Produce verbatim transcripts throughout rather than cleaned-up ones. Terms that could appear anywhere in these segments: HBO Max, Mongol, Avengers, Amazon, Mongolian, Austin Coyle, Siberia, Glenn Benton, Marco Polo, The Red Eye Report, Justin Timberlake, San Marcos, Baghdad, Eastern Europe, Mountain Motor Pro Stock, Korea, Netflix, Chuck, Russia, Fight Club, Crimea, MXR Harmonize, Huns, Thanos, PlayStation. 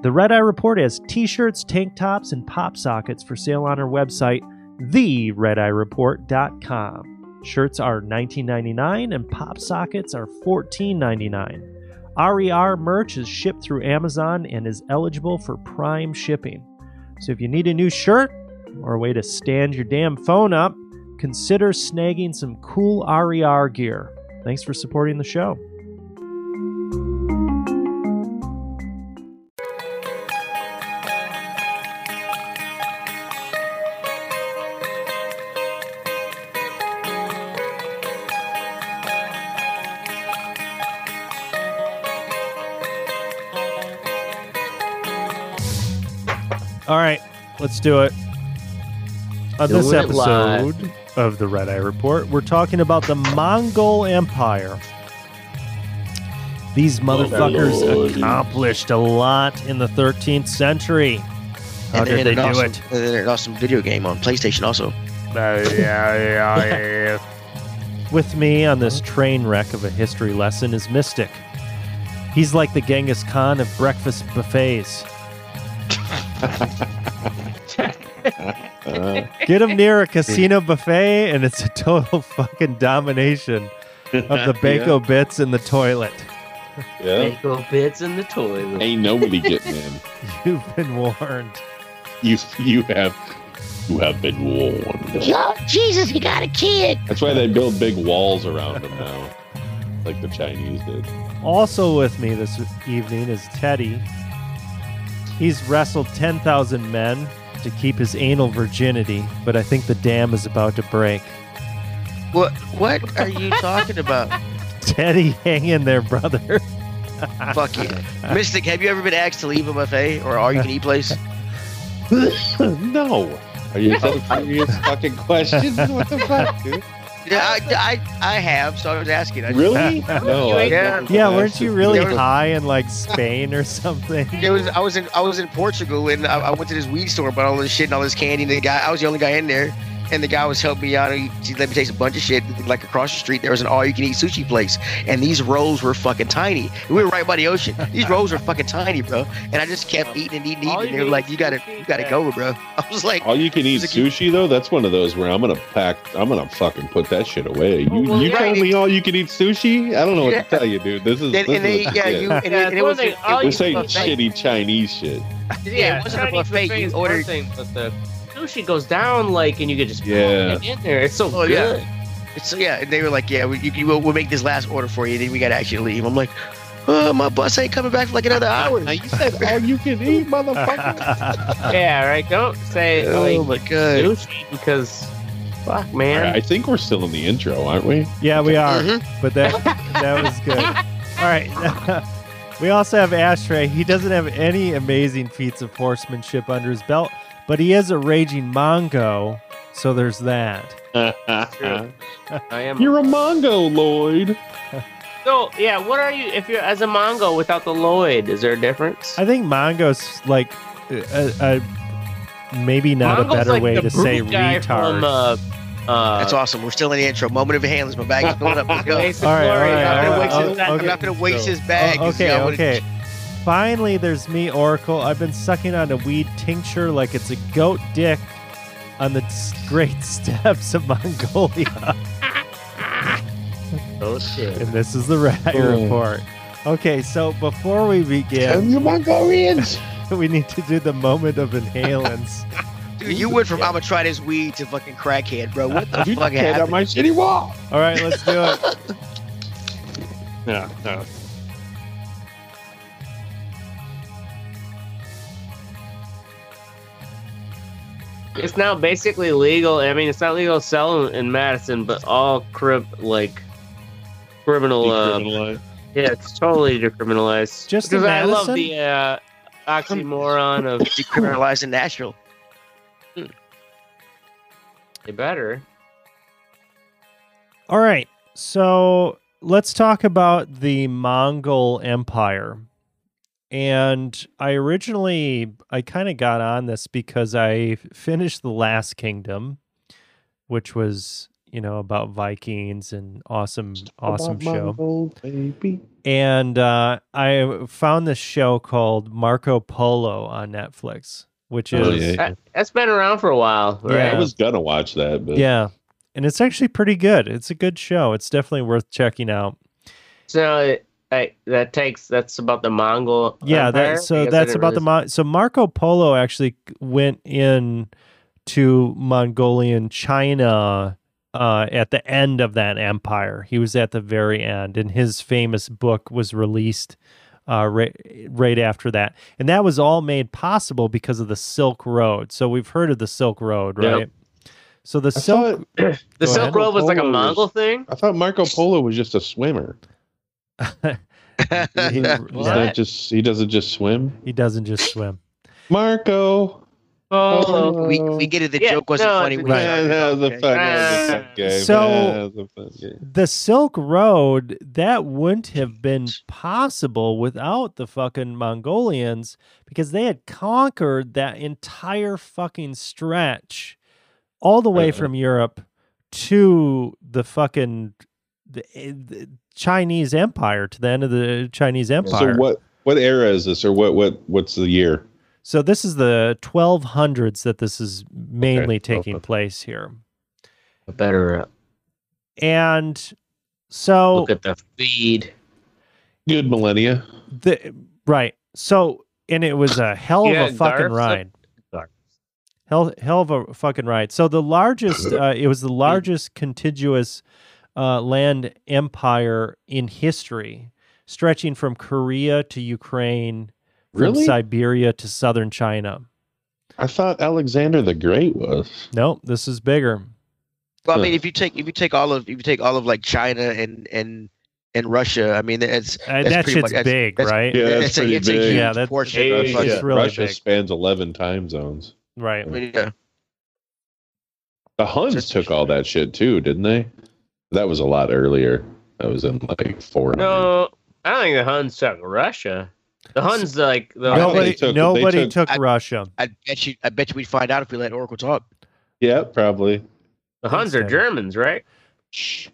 The Red Eye Report has t-shirts, tank tops, and pop sockets for sale on our website, the red eye report dot com. Shirts are nineteen ninety-nine dollars and pop sockets are fourteen ninety-nine dollars. R E R merch is shipped through Amazon and is eligible for prime shipping. So if you need a new shirt or a way to stand your damn phone up, consider snagging some cool R E R gear. Thanks for supporting the show. All right, let's do it. On this episode of The Red Eye Report, we're talking about the Mongol Empire. These motherfuckers accomplished a lot in the thirteenth century. How did they do it? And they had an awesome video game on PlayStation also. Uh, yeah, yeah, yeah. With me on this train wreck of a history lesson is Mystic. He's like the Genghis Khan of breakfast buffets. uh, Get him near a casino buffet and it's a total fucking domination of the Bako yeah. bits in the toilet. Yeah. Bako bits in the toilet. Ain't nobody getting in. You've been warned. You you have you have been warned. Yo, Jesus, you got a kid. That's why they build big walls around them now, like the Chinese did. Also with me this evening is Teddy. He's wrestled ten thousand men to keep his anal virginity, but I think the dam is about to break. What What are you talking about? Teddy, hang in there, brother. Fuck yeah. Mystic, have you ever been asked to leave a buffet or all-you-can-eat place? No. Are you fucking fucking questions? What the fuck, dude? Yeah, I, I, I have, so I was asking. I really? Just, no. Yeah. yeah, weren't you really was, high in like Spain or something? It was. I was in. I was in Portugal, and I, I went to this weed store, bought all this shit and all this candy. And the guy, I was the only guy in there, and the guy was helping me out. He, he let me taste a bunch of shit. Like across the street, there was an all-you-can-eat sushi place, and these rolls were fucking tiny. We were right by the ocean. These rolls were fucking tiny, bro. And I just kept eating and eating and eating. And they were like, "You gotta, you gotta go, bro." I was like, "All-you-can-eat sushi, though? That's one of those where I'm gonna pack. I'm gonna fucking put that shit away." You, well, you yeah, told me all-you-can-eat sushi? I don't know what yeah. to tell you, dude. This is. And, this and they, is yeah, you, and, yeah, and it was. We're saying shitty Chinese shit. Yeah, yeah, it wasn't a buffet. You ordered. Sushi goes down like, and you could just yeah. it in there. It's so oh, good. Yeah. It's so, yeah, and they were like, yeah, we, you, we'll, we'll make this last order for you. Then we gotta actually leave. I'm like, oh, my bus ain't coming back for like another hour. You said all you can eat, motherfucker. Yeah, right. Don't say oh like, my god, sushi because fuck, man. Right, I think we're still in the intro, aren't we? Yeah, we are. Mm-hmm. But that that was good. All right. We also have Ashtray. He doesn't have any amazing feats of horsemanship under his belt. But he is a raging Mongo, so there's that. I am. You're a Mongo, Lloyd. So, yeah, what are you, if you're as a Mongo without the Lloyd, is there a difference? I think Mongo's like, a, a, maybe not Mongo's a better like way to say retard. From, uh, uh, that's awesome. We're still in the intro. Moment of handless. My bag is filling up. Let's go. All right, all right, all right, all right. I'm not going to waste his bag. Oh, okay, okay. Finally, there's me, Oracle. I've been sucking on a weed tincture like it's a goat dick on the great steppes of Mongolia. Oh, shit. And this is the Red Eye Report. Okay, so before we begin... Come you Mongolians! We need to do the moment of inhalants. Dude, you went from I'm going to try this weed to fucking crackhead, bro. What the you fuck happened? On my shitty wall! All right, let's do it. No, no. It's now basically legal. I mean, it's not legal to sell in Madison, but all crib like criminal. Uh, yeah, it's totally decriminalized. Just because I love the uh, oxymoron of decriminalizing Nashville. They better. All right, so let's talk about the Mongol Empire. And I originally, I kind of got on this because I finished The Last Kingdom, which was you know, about Vikings and awesome, awesome show. Baby. And uh, I found this show called Marco Polo on Netflix, which is... Oh, yeah. that, that's been around for a while. Right? Yeah, I was going to watch that. But... Yeah. And it's actually pretty good. It's a good show. It's definitely worth checking out. So I, that takes, that's about the Mongol Yeah, that, so that's about really... the... Mon- so Marco Polo actually went in to Mongolian China uh, at the end of that empire. He was at the very end, and his famous book was released uh, right, right after that. And that was all made possible because of the Silk Road. So we've heard of the Silk Road, right? Yep. So the I Silk thought, the Silk Road was Polo like a Mongol was, thing? I thought Marco Polo was just a swimmer. he, not just, he doesn't just swim? He doesn't just swim. Marco Polo. We, we get it. The yeah, joke wasn't no, funny. Right. Yeah, that was a fun, uh, fun game. So yeah, fun game. The Silk Road, that wouldn't have been possible without the fucking Mongolians, because they had conquered that entire fucking stretch. All the way from Europe to the fucking the, the Chinese Empire, to the end of the Chinese Empire. So what, what era is this, or what, what what's the year? So this is the twelve hundreds that this is mainly okay. taking okay. place here. A better up. And so... Look at the feed. Good millennia. The, right. So, and it was a hell of yeah, a fucking ride. Up. Hell, hell of a fucking ride. So the largest, uh, it was the largest contiguous uh, land empire in history, stretching from Korea to Ukraine, from really? Siberia to southern China. I thought Alexander the Great was. No, this is bigger. Well, I mean, if you take if you take all of if you take all of like China and and. In Russia, I mean, it's, uh, that's that shit's much, that's, big, that's, right? Yeah, that's it's, pretty a, it's big. A huge yeah, that's, portion. It's, Russia, it's really Russia big. Spans eleven time zones, right? I mean, yeah. The Huns Just took all that shit too, didn't they? That was a lot earlier. That was in like four. No, I don't think the Huns took Russia. The Huns like the nobody. Huns. Took, nobody took, took I, Russia. I bet you. I bet you we'd find out if we let Oracle talk. Yeah, probably. The Huns that's are seven. Germans, right?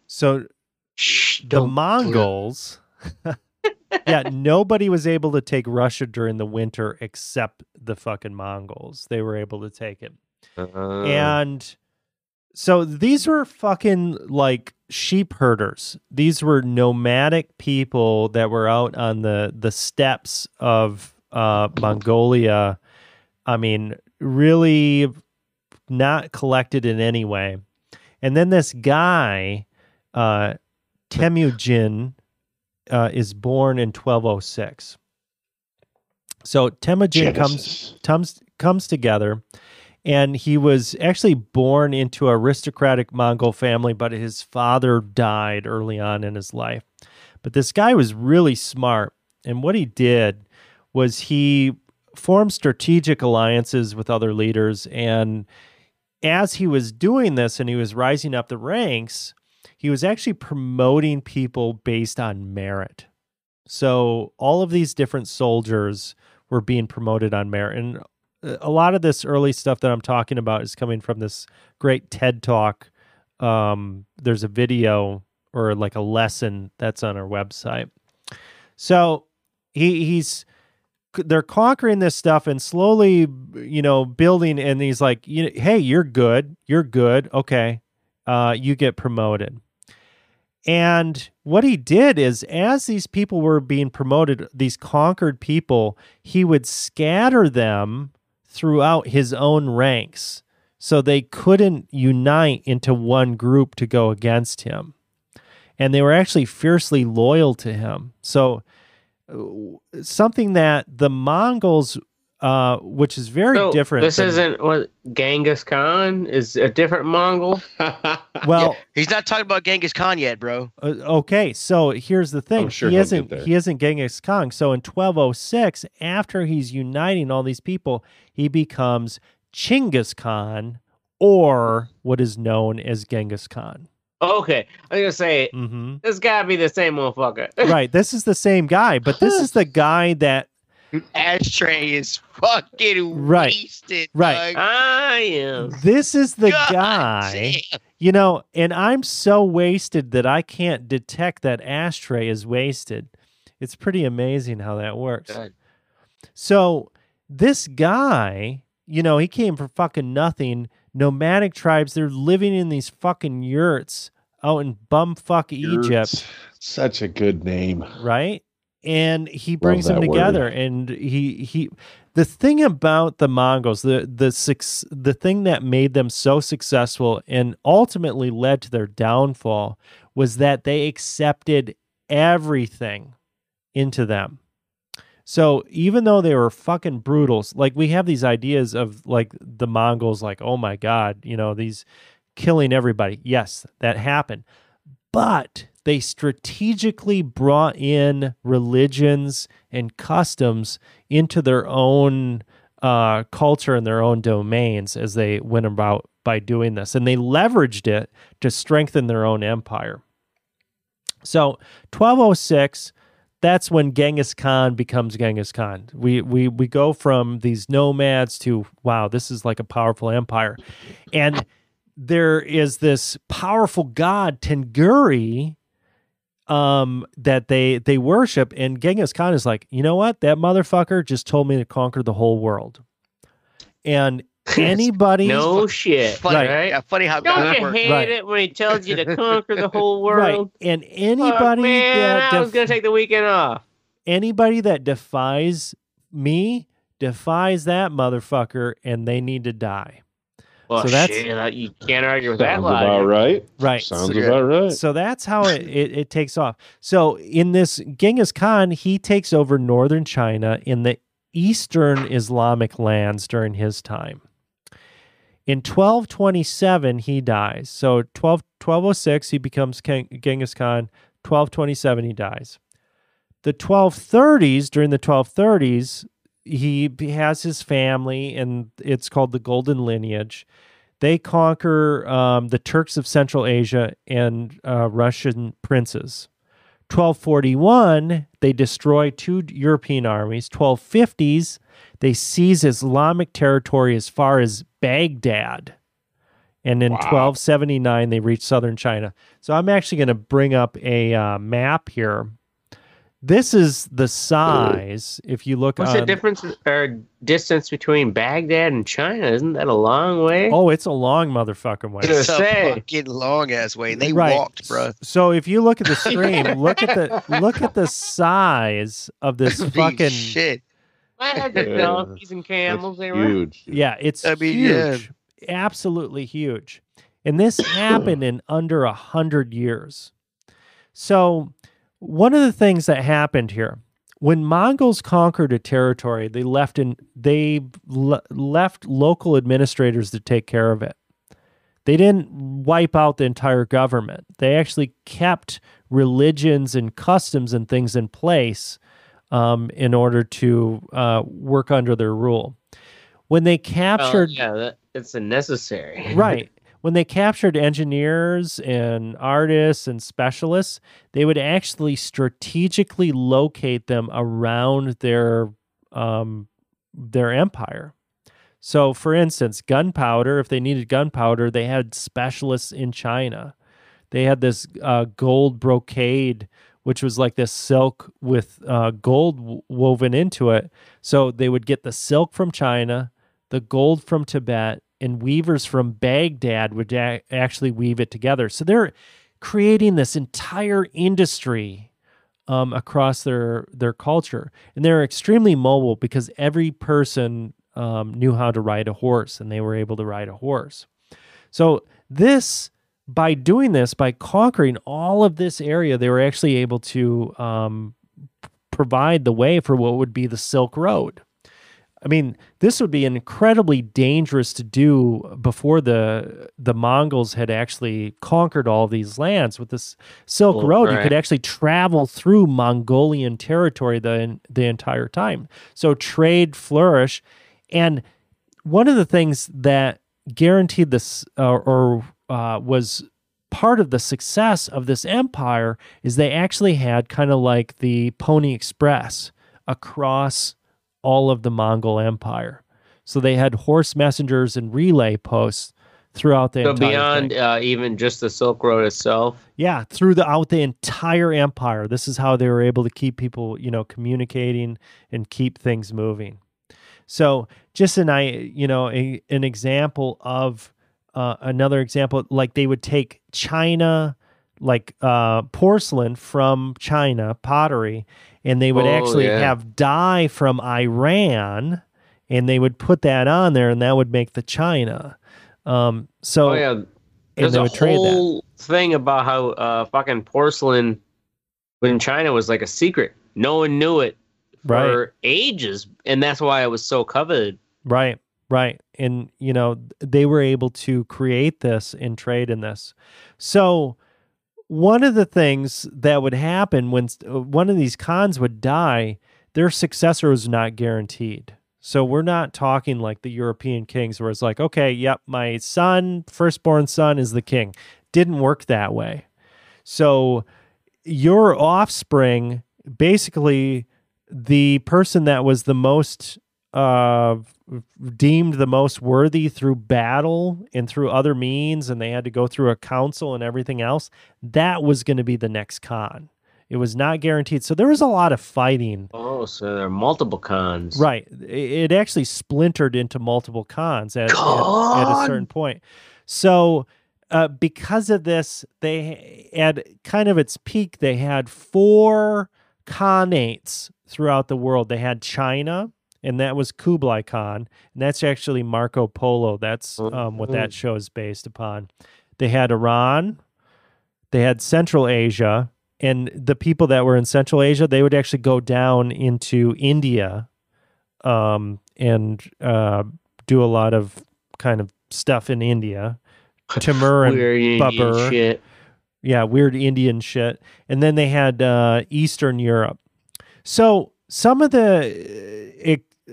So. The Don't Mongols, yeah, nobody was able to take Russia during the winter except the fucking Mongols. They were able to take it. Uh, and so these were fucking like sheep herders. These were nomadic people that were out on the, the steppes of uh, Mongolia. I mean, really not collected in any way. And then this guy... Uh, Temujin uh, is born in twelve oh six. So Temujin comes, comes comes together, and he was actually born into an aristocratic Mongol family, but his father died early on in his life. But this guy was really smart, and what he did was he formed strategic alliances with other leaders, and as he was doing this and he was rising up the ranks... He was actually promoting people based on merit. So all of these different soldiers were being promoted on merit. And a lot of this early stuff that I'm talking about is coming from this great TED Talk. Um, there's a video or like a lesson that's on our website. So he, he's... they're conquering this stuff and slowly, you know, building. And he's like, hey, you're good. You're good. Okay. Uh, you get promoted. And what he did is, as these people were being promoted, these conquered people, he would scatter them throughout his own ranks so they couldn't unite into one group to go against him. And they were actually fiercely loyal to him. So something that the Mongols, uh, which is very so different. This than, isn't what Genghis Khan is a different Mongol. Well, yeah, he's not talking about Genghis Khan yet, bro. Uh, okay, so here's the thing: sure he isn't he isn't Genghis Khan. So in twelve oh six, after he's uniting all these people, he becomes Chinggis Khan, or what is known as Genghis Khan. Okay, I was gonna say mm-hmm. this gotta be the same motherfucker. Right, this is the same guy, but this is the guy that. ashtray is fucking right. wasted. Right. Dog. I am. This is the God guy, damn. you know, and I'm so wasted that I can't detect that ashtray is wasted. It's pretty amazing how that works. God. So this guy, you know, he came from fucking nothing. Nomadic tribes, they're living in these fucking yurts out in bumfuck Egypt. Yurts. Such a good name. Right? And he brings them together. Word. And he he the thing about the Mongols, the the six the thing that made them so successful and ultimately led to their downfall was that they accepted everything into them. So even though they were fucking brutals, like we have these ideas of like the Mongols, like, oh my God, you know, these killing everybody. Yes, that happened. But they strategically brought in religions and customs into their own uh, culture and their own domains as they went about by doing this. And they leveraged it to strengthen their own empire. So twelve oh six... that's when Genghis Khan becomes Genghis Khan. We we we go from these nomads to, wow, this is like a powerful empire. And there is this powerful god, Tenguri, um, that they, they worship. And Genghis Khan is like, you know what? That motherfucker just told me to conquer the whole world. And anybody... no shit. Funny, right? Right? Funny how Don't God you works. hate right. it when he tells you to conquer the whole world? Right. And anybody oh, man, that... def- I was going to take the weekend off. Anybody that defies me, defies that motherfucker, and they need to die. Well, so that's, shit, you can't argue with that logic. Sounds about right. Right. Sounds so, about right. So that's how it, it, it takes off. So in this, Genghis Khan, he takes over northern China in the Eastern Islamic lands during his time. In twelve twenty-seven, he dies. So twelve, twelve oh six, he becomes King, Genghis Khan. twelve twenty-seven, he dies. The twelve thirties, during the twelve thirties, he has his family, and it's called the Golden Lineage. They conquer um, the Turks of Central Asia and uh, Russian princes. twelve forty-one, they destroy two European armies. twelve fifties, they seize Islamic territory as far as Baghdad. And in wow. twelve seventy-nine, they reach southern China. So I'm actually going to bring up a uh, map here. This is the size. Ooh. If you look What's on... the difference or distance between Baghdad and China? Isn't that a long way? Oh, it's a long motherfucking way. It's a say. fucking long-ass way. They right. walked, bro. So if you look at the stream, look at the look at the size of this fucking... shit. I had the donkeys and camels. They were huge. Yeah, it's I mean, huge. Yeah. Absolutely huge. And this happened in under one hundred years. So... one of the things that happened here, when Mongols conquered a territory, they left in they le- left local administrators to take care of it. They didn't wipe out the entire government. They actually kept religions and customs and things in place um, in order to uh, work under their rule. When they captured, oh, yeah, that, it's necessary, right? When they captured engineers and artists and specialists, they would actually strategically locate them around their um, their empire. So, for instance, gunpowder, if they needed gunpowder, they had specialists in China. They had this uh, gold brocade, which was like this silk with uh, gold w- woven into it. So they would get the silk from China, the gold from Tibet, and weavers from Baghdad would a- actually weave it together. So they're creating this entire industry um, across their, their culture. And they're extremely mobile because every person um, knew how to ride a horse, and they were able to ride a horse. So this, by doing this, by conquering all of this area, they were actually able to um, provide the way for what would be the Silk Road. I mean, this would be incredibly dangerous to do before the the Mongols had actually conquered all these lands. With this Silk oh, Road, right. you could actually travel through Mongolian territory the the entire time. So trade flourished, and one of the things that guaranteed this uh, or uh, was part of the success of this empire is they actually had kind of like the Pony Express across all of the Mongol Empire. So they had horse messengers and relay posts throughout the so entire beyond uh, even just the Silk Road itself. Yeah, through the out the entire empire. This is how they were able to keep people, you know, communicating and keep things moving. So just an I, you know, a, an example of uh, another example, like they would take China, like uh, porcelain from China, pottery, and they would oh, actually yeah. have dye from Iran, and they would put that on there, and that would make the China. Um, so oh, yeah. There's a whole thing about how uh, fucking porcelain in China was like a secret. No one knew it for right. ages, and that's why it was so coveted. Right, right. And, you know, they were able to create this and trade in this. So one of the things that would happen when one of these Khans would die, their successor was not guaranteed. So we're not talking like the European kings where it's like, okay, yep, my son, firstborn son is the king. Didn't work that way. So your offspring, basically the person that was the most uh, deemed the most worthy through battle and through other means, and they had to go through a council and everything else, that was going to be the next Khan. It was not guaranteed. So there was a lot of fighting. Oh, so there are multiple Khans. Right. It actually splintered into multiple Khans at, at, at a certain point. So uh, because of this, they had kind of its peak, they had four Khanates throughout the world. They had China, and that was Kublai Khan. And that's actually Marco Polo. That's um, what that show is based upon. They had Iran. They had Central Asia. And the people that were in Central Asia, they would actually go down into India um, and uh, do a lot of kind of stuff in India. Timur and weird Babur. Shit. Yeah, weird Indian shit. And then they had uh, Eastern Europe. So some of the uh,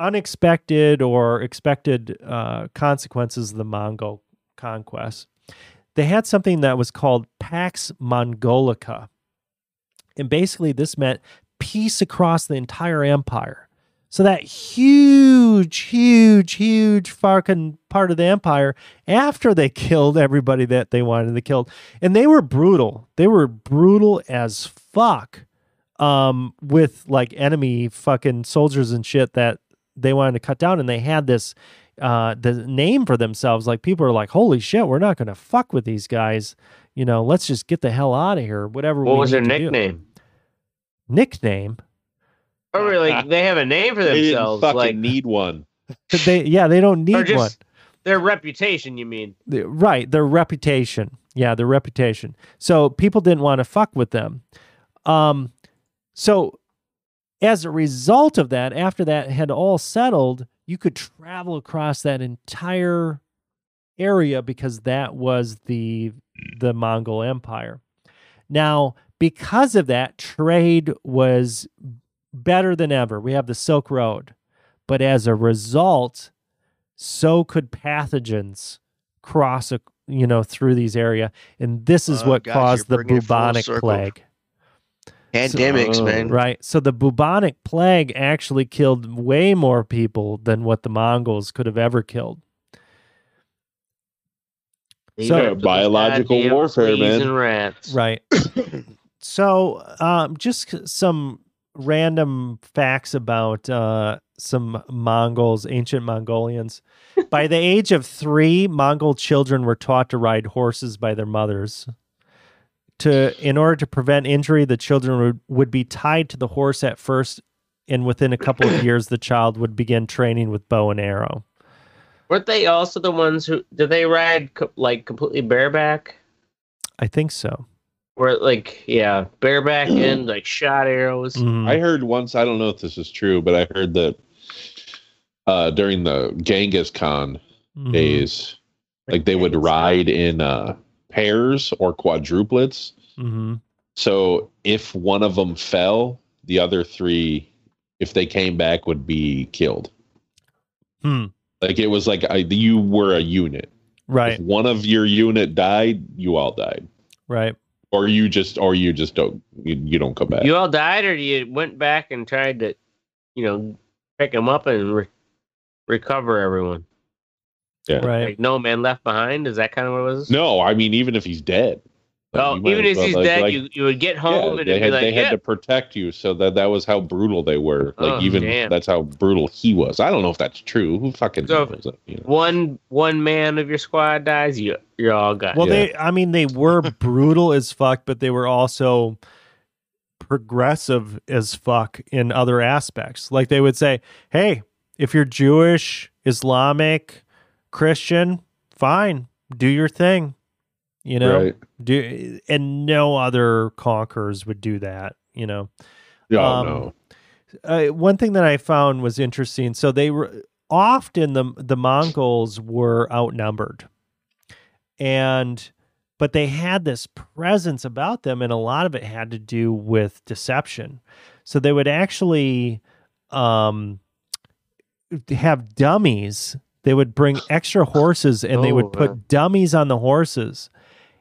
unexpected or expected uh, consequences of the Mongol conquest, they had something that was called Pax Mongolica. And basically this meant peace across the entire empire. So that huge, huge, huge fucking part of the empire, after they killed everybody that they wanted to kill. And they were brutal. They were brutal as fuck um, with like enemy fucking soldiers and shit that they wanted to cut down. And they had this uh, the name for themselves. Like people are like, holy shit, we're not going to fuck with these guys. You know, let's just get the hell out of here. Whatever. What was their nickname? Do. Nickname? Or really, like, they have a name for themselves. They didn't like need one. They yeah, they don't need or just one. Their reputation, you mean? The, right, their reputation. Yeah, their reputation. So people didn't want to fuck with them. Um, so as a result of that, after that had all settled, you could travel across that entire area because that was the the Mongol Empire. Now, because of that, trade was better than ever. We have the Silk Road. But as a result, so could pathogens cross, a, you know, through these area. And this is oh, what gosh, caused the bubonic plague. Pandemics, so, man. Right. So the bubonic plague actually killed way more people than what the Mongols could have ever killed. So, biological warfare, man. Rats. Right. So um, just some random facts about uh, some Mongols, ancient Mongolians. By the age of three, Mongol children were taught to ride horses by their mothers. To, in order to prevent injury, the children would, would be tied to the horse at first, and within a couple of years, the child would begin training with bow and arrow. Weren't they also the ones who, did they ride co- like completely bareback? I think so. Or like, yeah, bareback and like shot arrows. Mm. I heard once, I don't know if this is true, but I heard that uh, during the Genghis Khan mm-hmm. days, like they would ride in uh, pairs or quadruplets. Mm-hmm. So if one of them fell, the other three, if they came back, would be killed. Hmm. Like it was like I, you were a unit. Right. If one of your unit died, you all died. Right. Or you just, or you just don't, you, you don't come back. You all died, or you went back and tried to, you know, pick him up and re- recover everyone. Yeah. Right. Like, no man left behind. Is that kind of what it was? No, I mean, even if he's dead. Oh, like, even if well, he's like, dead, like, you, you would get home yeah, and they had, be like, they yeah. had to protect you. So that that was how brutal they were. Like, oh, even damn. that's how brutal he was. I don't know if that's true. Who fucking so knows? That, you know? One one man of your squad dies, you you're all gone. Well, yeah. they I mean they were brutal as fuck, but they were also progressive as fuck in other aspects. Like, they would say, "Hey, if you're Jewish, Islamic, Christian, fine, do your thing." You know, right. do and no other conquerors would do that. You know, oh, um, no. Uh, one thing that I found was interesting. So they were often the the Mongols were outnumbered, and but they had this presence about them, and a lot of it had to do with deception. So they would actually um, have dummies. They would bring extra horses, and oh, they would put man. dummies on the horses.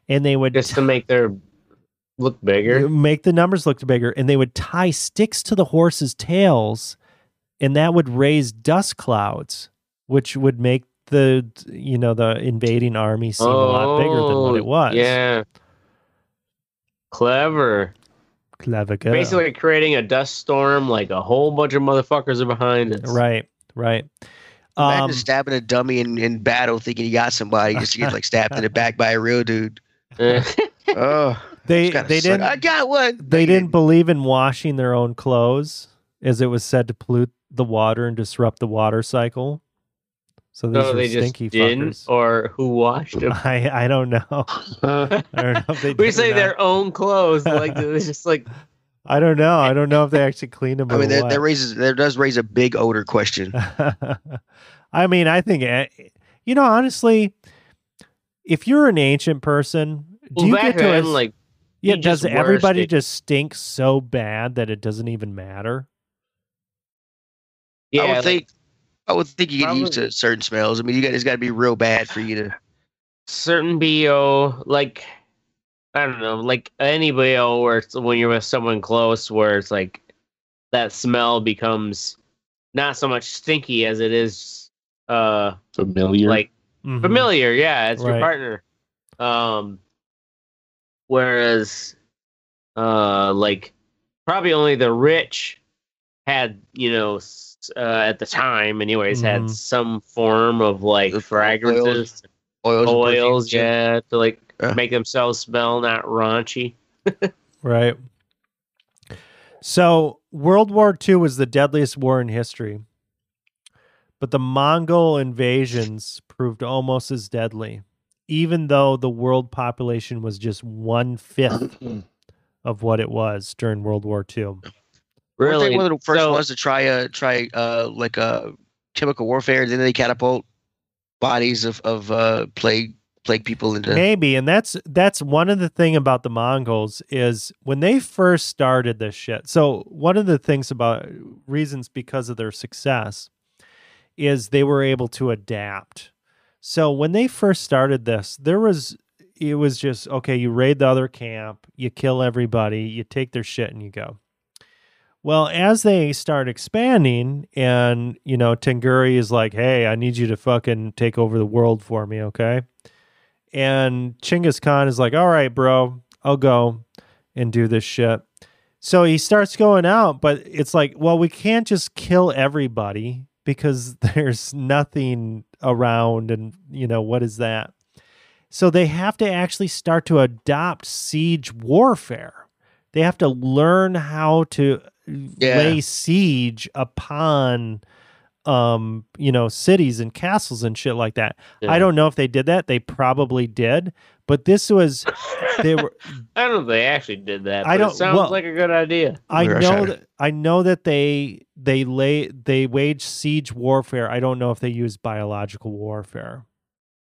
And they would just to make their look bigger, make the numbers look bigger, and they would tie sticks to the horses' tails, and that would raise dust clouds, which would make the you know the invading army seem oh, a lot bigger than what it was. Yeah, clever, clever. Girl. Basically, creating a dust storm, like a whole bunch of motherfuckers are behind us. Right, right. Imagine um, stabbing a dummy in, in battle, thinking you got somebody, just to get like stabbed in the back by a real dude. oh, they they suck. didn't. I got one. They, they didn't, didn't believe in washing their own clothes, as it was said to pollute the water and disrupt the water cycle. So these no, they stinky just didn't, fuckers. Or who washed them? I I don't know. I don't know if they we say their own clothes. Like it's just like I don't know. I don't know if they actually cleaned them. I mean, that, that raises that does raise a big odor question. I mean, I think you know honestly. If you're an ancient person, do well, you get to then, a, like yeah, does everybody it. just stink so bad that it doesn't even matter? Yeah, I would like, think I would think you get probably, used to certain smells. I mean, you got it's got to be real bad for you to certain B O like I don't know, like any B O where it's, when you're with someone close, where it's like that smell becomes not so much stinky as it is uh, familiar, like. Mm-hmm. Familiar, yeah, it's right. your partner. Um, whereas, uh, like, probably only the rich had, you know, uh, at the time, anyways, mm-hmm. had some form of like fragrances, oils, oils, oils yeah, to like yeah. make themselves smell not raunchy. Right. So, World War Two was the deadliest war in history. But the Mongol invasions proved almost as deadly, even though the world population was just one-fifth of what it was during World War Two. Really? I think one of the first so, ones to try, uh, try uh, like, uh, chemical warfare, and then they catapult bodies of, of uh, plague, plague people into... Maybe, and that's, that's one of the thing about the Mongols is when they first started this shit. So one of the things about reasons because of their success is they were able to adapt. So when they first started this, there was, it was just, okay, you raid the other camp, you kill everybody, you take their shit and you go. Well, as they start expanding and, you know, Tenguri is like, hey, I need you to fucking take over the world for me, okay? And Genghis Khan is like, all right, bro, I'll go and do this shit. So he starts going out, but it's like, well, we can't just kill everybody, because there's nothing around and, you know, what is that? So they have to actually start to adopt siege warfare. They have to learn how to yeah. lay siege upon, um, you know, cities and castles and shit like that. Yeah. I don't know if they did that. They probably did. But this was... they were. I don't know if they actually did that, but I don't, it sounds well, like a good idea. I know that, I know that they... They lay they wage siege warfare. I don't know if they use biological warfare,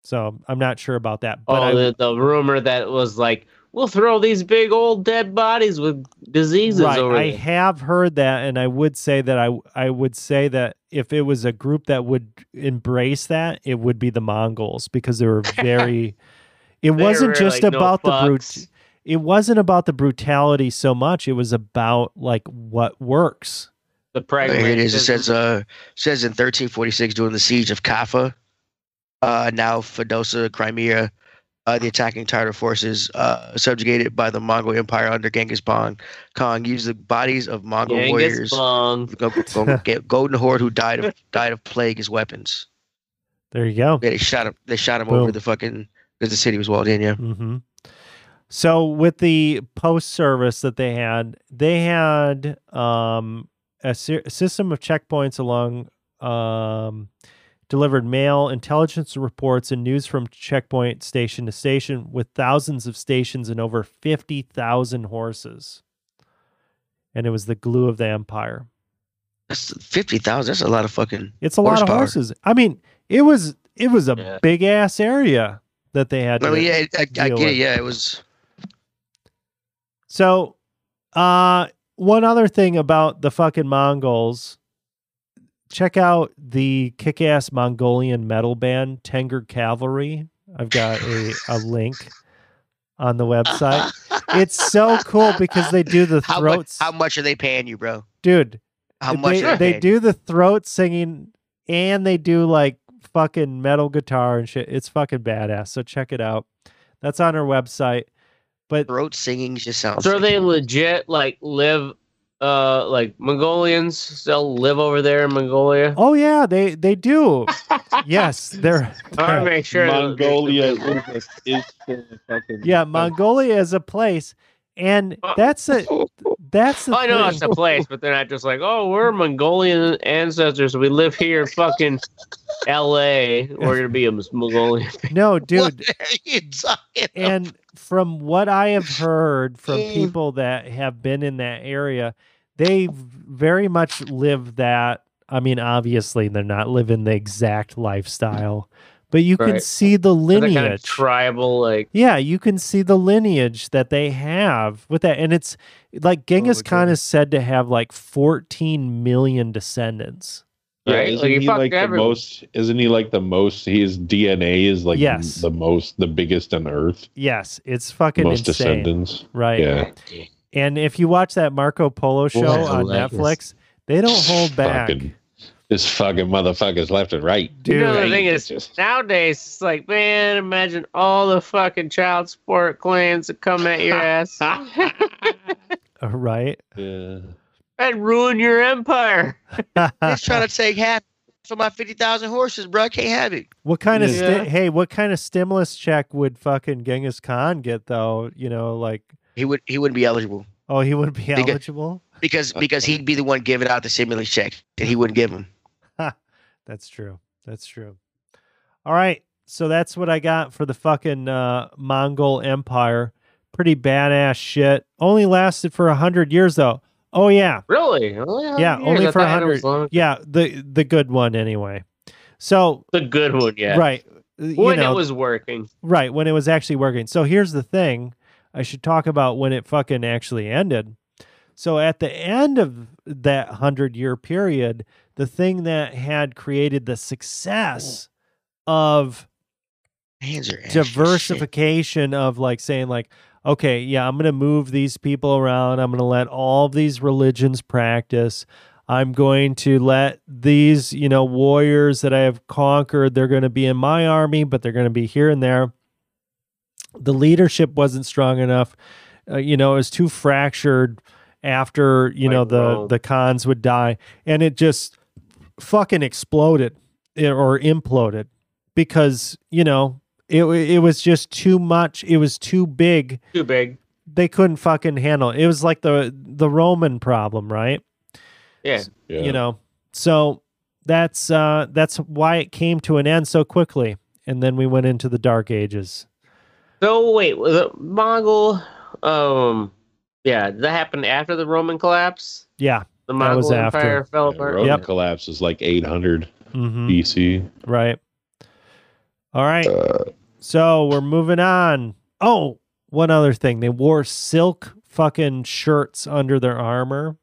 so I'm not sure about that. But oh, I, the, the rumor that was like, we'll throw these big old dead bodies with diseases. Right, over I there. have heard that, and I would say that I I would say that if it was a group that would embrace that, it would be the Mongols because they were very. It wasn't just like, about no the brute. It wasn't about the brutality so much. It was about like what works. The pregnant. It, is, it says uh says in thirteen forty-six during the siege of Kaffa, uh, now Fedosa, Crimea, uh, the attacking Tatar forces uh, subjugated by the Mongol Empire under Genghis Khan Khan used the bodies of Mongol Genghis warriors, go, go, get golden horde who died of died of plague as weapons. There you go. Yeah, they shot him. They shot him Boom. over the fucking because the city was walled in. Yeah. Mm-hmm. So with the post service that they had, they had um, a, ser- a system of checkpoints along, um, delivered mail, intelligence reports, and news from checkpoint station to station, with thousands of stations and over fifty thousand horses. And it was the glue of the empire. That's fifty thousand. That's a lot of fucking. It's a horsepower. lot of horses. I mean, it was it was a yeah. big ass area that they had. No, to yeah, I, I get with. it. Yeah, it was. So, uh, one other thing about the fucking Mongols, check out the kick-ass Mongolian metal band, Tengur Cavalry. I've got a, a link on the website. It's so cool because they do the throats. How much, how much are they paying you, bro? Dude. How much they, are they, they do the throat singing, and they do like fucking metal guitar and shit. It's fucking badass. So check it out. That's on our website. But throat singing just sounds. So like they it. legit like live, uh, like Mongolians still live over there in Mongolia. Oh yeah, they they do. Yes, they're. I make sure Mongolia is, is fucking. Yeah, Mongolia is a place, and that's a that's. The oh, I know it's a place, but they're not just like, oh, we're Mongolian ancestors. We live here in fucking L A. We're gonna be a Mongolian. No, dude. What are you talking and. About? From what I have heard from people that have been in that area, they very much live that. I mean, obviously, they're not living the exact lifestyle, but you right. can see the lineage. Kind of tribal, like yeah, you can see the lineage that they have with that, and it's like Genghis oh, Khan is said to have like fourteen million descendants. Yeah, right? isn't like he like everyone. the most? Isn't he like the most? His D N A is like yes. the most, the biggest on Earth. Yes, it's fucking most insane. Descendants, right? Yeah. And if you watch that Marco Polo show well, on like Netflix, this. they don't hold back. Fucking, this fucking motherfuckers left and right. Dude, you know, the right? thing is, just... nowadays it's like, man, imagine all the fucking child support claims that come at your ass. Right. Yeah. I'd ruin your empire. He's trying to take half of my fifty thousand horses, bro. I can't have it. What kind of yeah. sti- hey? What kind of stimulus check would fucking Genghis Khan get though? You know, like he would he wouldn't be eligible. Oh, he wouldn't be because, eligible because because he'd be the one giving out the stimulus check, and he wouldn't give him. That's true. That's true. All right, so that's what I got for the fucking uh, Mongol Empire. Pretty badass shit. Only lasted for a hundred years though. Oh yeah, really? Only yeah, years. only for a hundred. Yeah, the the good one anyway. So the good one, yeah. Right. When you know, it was working. Right, when it was actually working. So here's the thing: I should talk about when it fucking actually ended. So at the end of that hundred year period, the thing that had created the success of diversification of like saying like. Okay, yeah, I'm going to move these people around. I'm going to let all these religions practice. I'm going to let these, you know, warriors that I have conquered, they're going to be in my army, but they're going to be here and there. The leadership wasn't strong enough. Uh, you know, it was too fractured after, you know, the, the Khans would die. And it just fucking exploded or imploded because, you know, It it was just too much. It was too big. Too big. They couldn't fucking handle it. It was like the the Roman problem, right? Yeah. yeah. You know, so that's uh, that's why it came to an end so quickly, and then we went into the Dark Ages. So wait, the Mongol, um, yeah, that happened after the Roman collapse. Yeah, the Mongol Empire fell apart. The Roman yep. collapse is like eight hundred mm-hmm. B C. Right. All right. Uh, So we're moving on. Oh, one other thing. They wore silk fucking shirts under their armor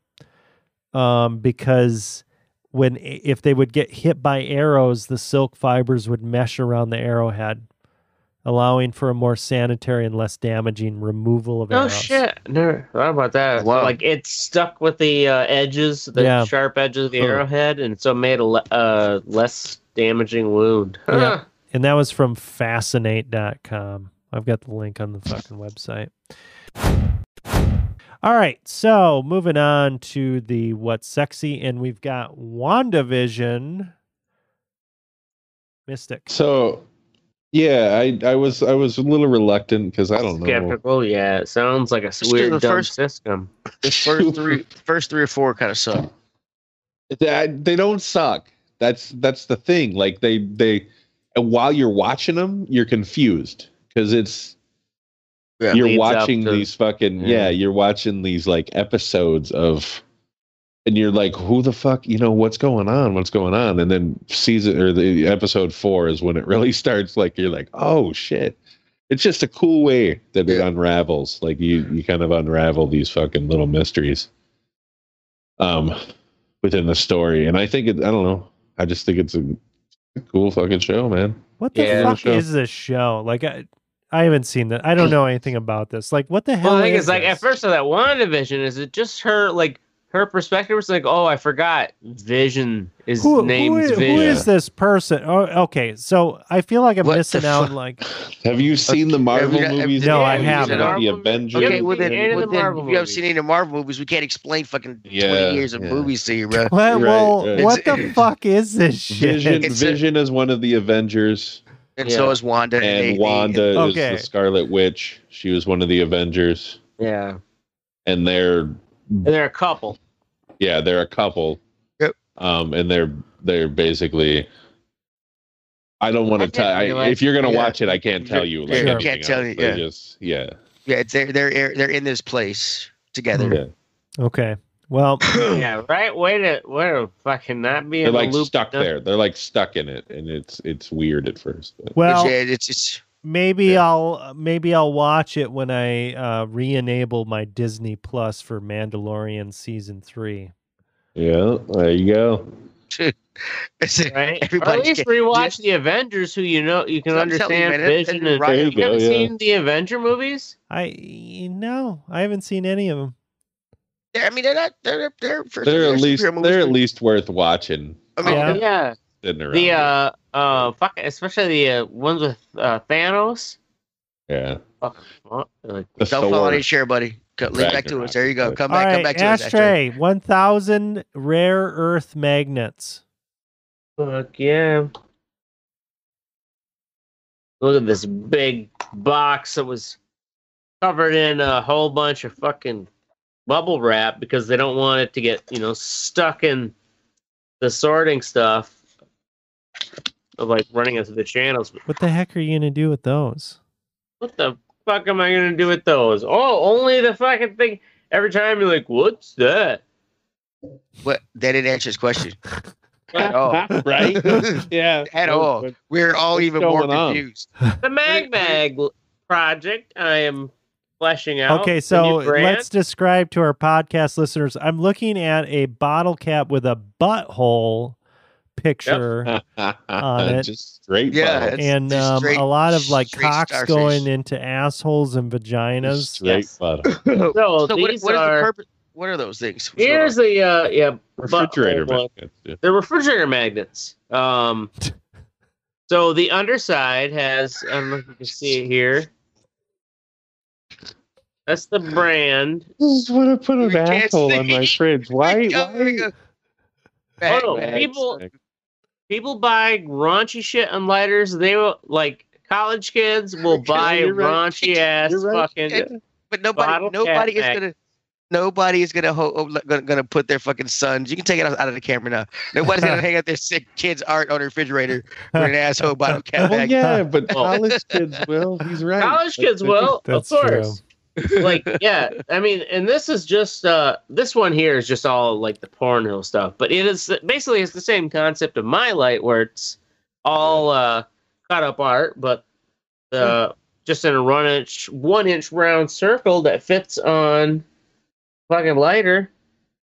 um, because when if they would get hit by arrows, the silk fibers would mesh around the arrowhead. allowing for a more sanitary and less damaging removal of arrows. Oh shit! No, how about that? Wow. Like it's stuck with the uh, edges, the yeah. sharp edges of the arrowhead, and so made a le- uh, less damaging wound. Huh. Yeah. And that was from fascinate dot com. I've got the link on the fucking website. All right, so moving on to the What's Sexy, and we've got WandaVision. Mystic. So, yeah, I, I was I was a little reluctant because I don't know. Skeptical, yeah. It sounds like a weird the dumb first, system. The first three, first three or four kind of suck. They, they don't suck. That's that's the thing. Like they they, while you're watching them, you're confused because it's. That you're watching to, these fucking yeah. yeah you're watching these like episodes of and you're like, who the fuck, you know, what's going on what's going on and then season or the episode four is when it really starts, like you're like, oh shit, it's just a cool way that it unravels, like you you kind of unravel these fucking little mysteries um within the story. And I think it, I don't know, I just think it's a cool fucking show, man. What the yeah. fuck is this show? Like I I haven't seen that. I don't know anything about this. Like, what the hell? Well, I think it's like at first of that WandaVision, is it just her? Like her perspective was like, oh, I forgot Vision is who, named who is, Vision. Who is this person? Oh, okay. So I feel like I'm what missing out. Fu- like, have you seen okay. the Marvel got, movies? No, I haven't. The Avengers. Okay, within, within, the Marvel if you haven't seen any of the Marvel movies, we can't explain fucking yeah, twenty years of yeah. movies to you, bro. Well, well right, right. what the fuck is this shit? Vision, Vision a, is one of the Avengers. And yeah. so is Wanda. And, and Wanda and, okay. is the Scarlet Witch. She was one of the Avengers. Yeah. And they're and they're a couple. Yeah, they're a couple. Yep. Um, and they're they're basically. I don't want to tell. You know, I, if you're gonna yeah. watch it, I can't tell you. Like, sure. I can't tell else. you. Yeah. Just, yeah. Yeah. It's, they're they're they're in this place together. Yeah. Okay. Well. yeah. Right. Way to way to fucking not be. They're in like the loop stuck done. there. They're like stuck in it, and it's it's weird at first. But. Well, it's, it's, it's maybe yeah. I'll maybe I'll watch it when I uh, re-enable my Disney Plus for Mandalorian season three. Yeah. There you go. Right? Or at least rewatch yeah. the Avengers, who you know you can so understand you, man, Vision. And, right, you, you haven't yeah. seen the Avenger movies? I no, I haven't seen any of them. I mean, they're not. They're they're for, they're, they're at least movies. They're at least worth watching. I mean, yeah, yeah. the uh uh fuck, especially the uh, ones with uh, Thanos. Yeah. Oh, oh, like, don't Thor. Fall on his chair, buddy. Link back to us. There you go. Come All back. Right, come back to us. Ashtray, one thousand rare earth magnets. Fuck yeah! Look at this big box that was covered in a whole bunch of fucking. Bubble wrap because they don't want it to get, you know, stuck in the sorting stuff of like running us through the channels. What the heck are you gonna do with those? What the fuck am I gonna do with those? Oh, only the fucking thing. Every time you're like, what's that? What? That didn't answer his question. At all, right? yeah. At all. We're all even more confused. The Mag Mag project. I am. Fleshing out. Okay, so let's describe to our podcast listeners. I'm looking at a bottle cap with a butthole picture yep. on it. Just straight yeah, and um, straight, a lot of like cocks starfish. Going into assholes and vaginas. Just straight yes. butthole. So, so these what, what are, is the purpose? What are those things? What's here's the uh, yeah refrigerator magnets. Yeah. They're refrigerator magnets. Um, so the underside has. I don't know if you can see it here. That's the brand. This is what I put an asshole on my fridge. Why? why? Bag, oh, bag, people, bag. people buy raunchy shit on lighters. They will like college kids will buy right. raunchy ass right. fucking. And, but nobody, nobody is bag. gonna, nobody is gonna, ho- gonna gonna put their fucking sons. You can take it out of the camera now. Nobody's gonna hang out their sick kids' art on the refrigerator with an asshole bottle cap. Well, yeah, but college kids will. He's right. College kids will, of course. True. like yeah I mean, and this is just uh this one here is just all like the porno stuff, but it is basically it's the same concept of my light where it's all uh cut up art but uh just in a one inch one inch round circle that fits on fucking lighter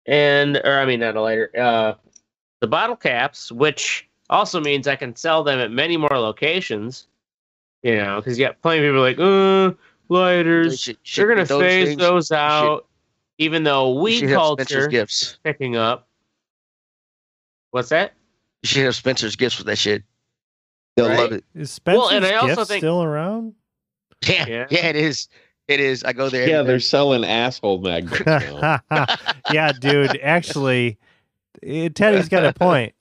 and or I mean not a lighter uh the bottle caps, which also means I can sell them at many more locations You know, because you got plenty of people like, uh, lighters, should, should they're going to phase things, those out, should, even though weed culture is picking up. What's that? You should have Spencer's Gifts with that shit. They'll right? love it. Is Spencer's well, and I also Gifts think, still around? Yeah, yeah, yeah, it is. It is. I go there. Yeah, they're selling asshole magnets now. Yeah, dude. Actually, it, Teddy's got a point.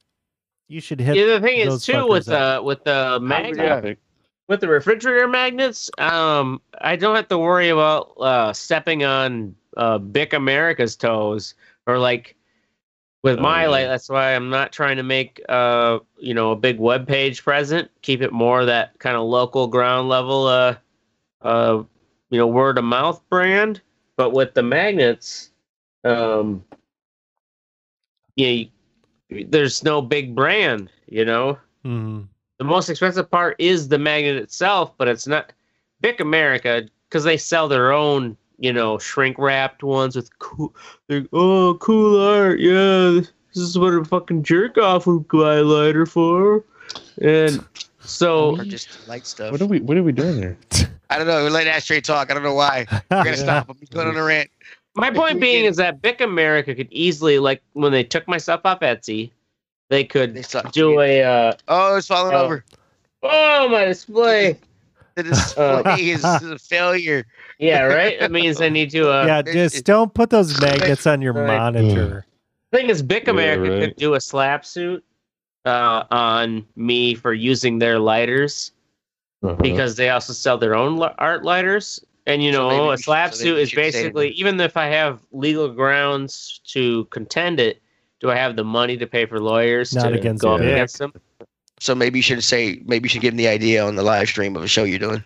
You should hit. Yeah, the thing those is too with the, with the magnet, with the refrigerator magnets. Um, I don't have to worry about uh, stepping on uh, Bic America's toes or like with oh, my light. That's why I'm not trying to make uh you know a big web page present. Keep it more that kind of local ground level. Uh, uh. You know, word of mouth brand, but with the magnets, um, yeah, you know, there's no big brand. You know, mm-hmm. The most expensive part is the magnet itself, but it's not Bic America because they sell their own, you know, shrink wrapped ones with cool. They're, oh, cool art, yeah. This is what a fucking jerk off would buy a lighter for, and so or just light stuff. What are we? What are we doing here? I don't know. We're letting Ashtray talk. I don't know why. We're going to stop him. He's going on a rant. My point being is that Bic America could easily, like, when they took my stuff off Etsy, they could they suck, do a... Uh, oh, it's falling uh, over. Oh, my display. The display uh, is, is a failure. Yeah, right? It means I need to... Uh, yeah, just don't put those magnets on your right. monitor. The thing is, Bic America yeah, right. could do a slap suit uh, on me for using their lighters. Uh-huh. Because they also sell their own art lighters. And, you know, so a slap suit is basically, even if I have legal grounds to contend it, do I have the money to pay for lawyers Not to against go up against them? So maybe you should say, maybe you should give them the idea on the live stream of a show you're doing.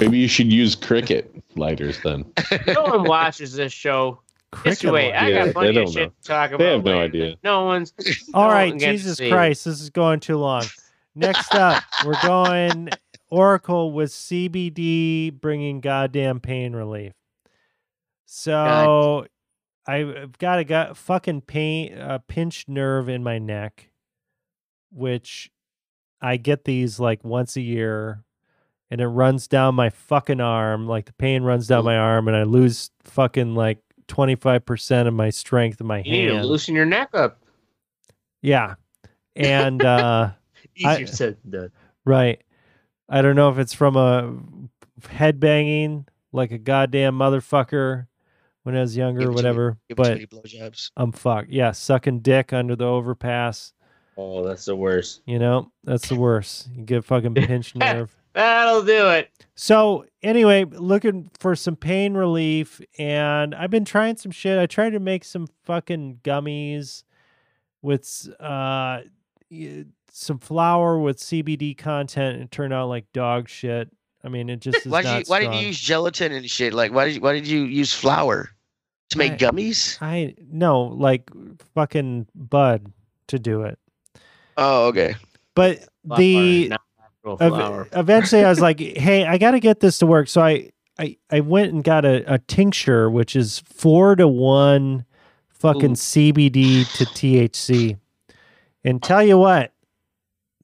Maybe you should use cricket lighters then. No one watches this show. This way, I yeah, got plenty of shit know. to talk about. They have no later. idea. No one's. All no right, one Jesus Christ, this is going too long. Next up, we're going Oracle with C B D bringing goddamn pain relief. So God. I've got a got fucking pain, a pinched nerve in my neck, which I get these like once a year, and it runs down my fucking arm. Like the pain runs down my arm, and I lose fucking like twenty-five percent of my strength in my hand. You need to loosen your neck up. Yeah. And, uh, I, said that. Right. I don't know if it's from a head banging like a goddamn motherfucker when I was younger or whatever, me, but I'm fucked. Yeah. Sucking dick under the overpass. Oh, that's the worst. You know, that's the worst. You get a fucking pinched nerve. That'll do it. So anyway, looking for some pain relief, and I've been trying some shit. I tried to make some fucking gummies with, uh, some flour with C B D content, and turned out like dog shit. I mean, it just is why did not you, Why strong. did you use gelatin and shit? Like, why did you, why did you use flour to make I, gummies? I no, like fucking bud to do it. Oh, okay. But the ev- eventually, I was like, hey, I got to get this to work. So I I I went and got a, a tincture, which is four to one fucking Ooh. C B D to T H C. And tell you what,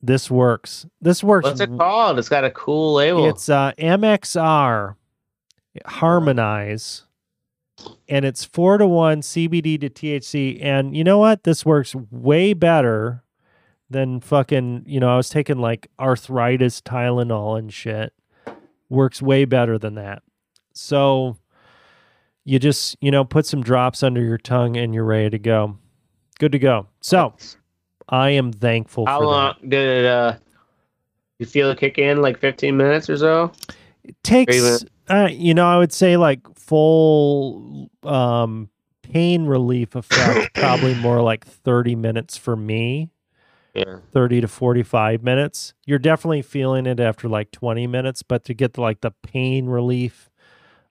this works. This works. What's it called? It's got a cool label. It's uh, M X R Harmonize, and it's four to one C B D to T H C. And you know what? This works way better than fucking, you know, I was taking like arthritis Tylenol and shit. Works way better than that. So you just, you know, put some drops under your tongue and you're ready to go. Good to go. So I am thankful How for that. How long did it, uh, you feel it kick in? Like fifteen minutes or so? It takes, even... uh, you know, I would say like full um, pain relief effect, probably more like thirty minutes for me. Yeah. thirty to forty-five minutes. You're definitely feeling it after like twenty minutes, but to get to like the pain relief,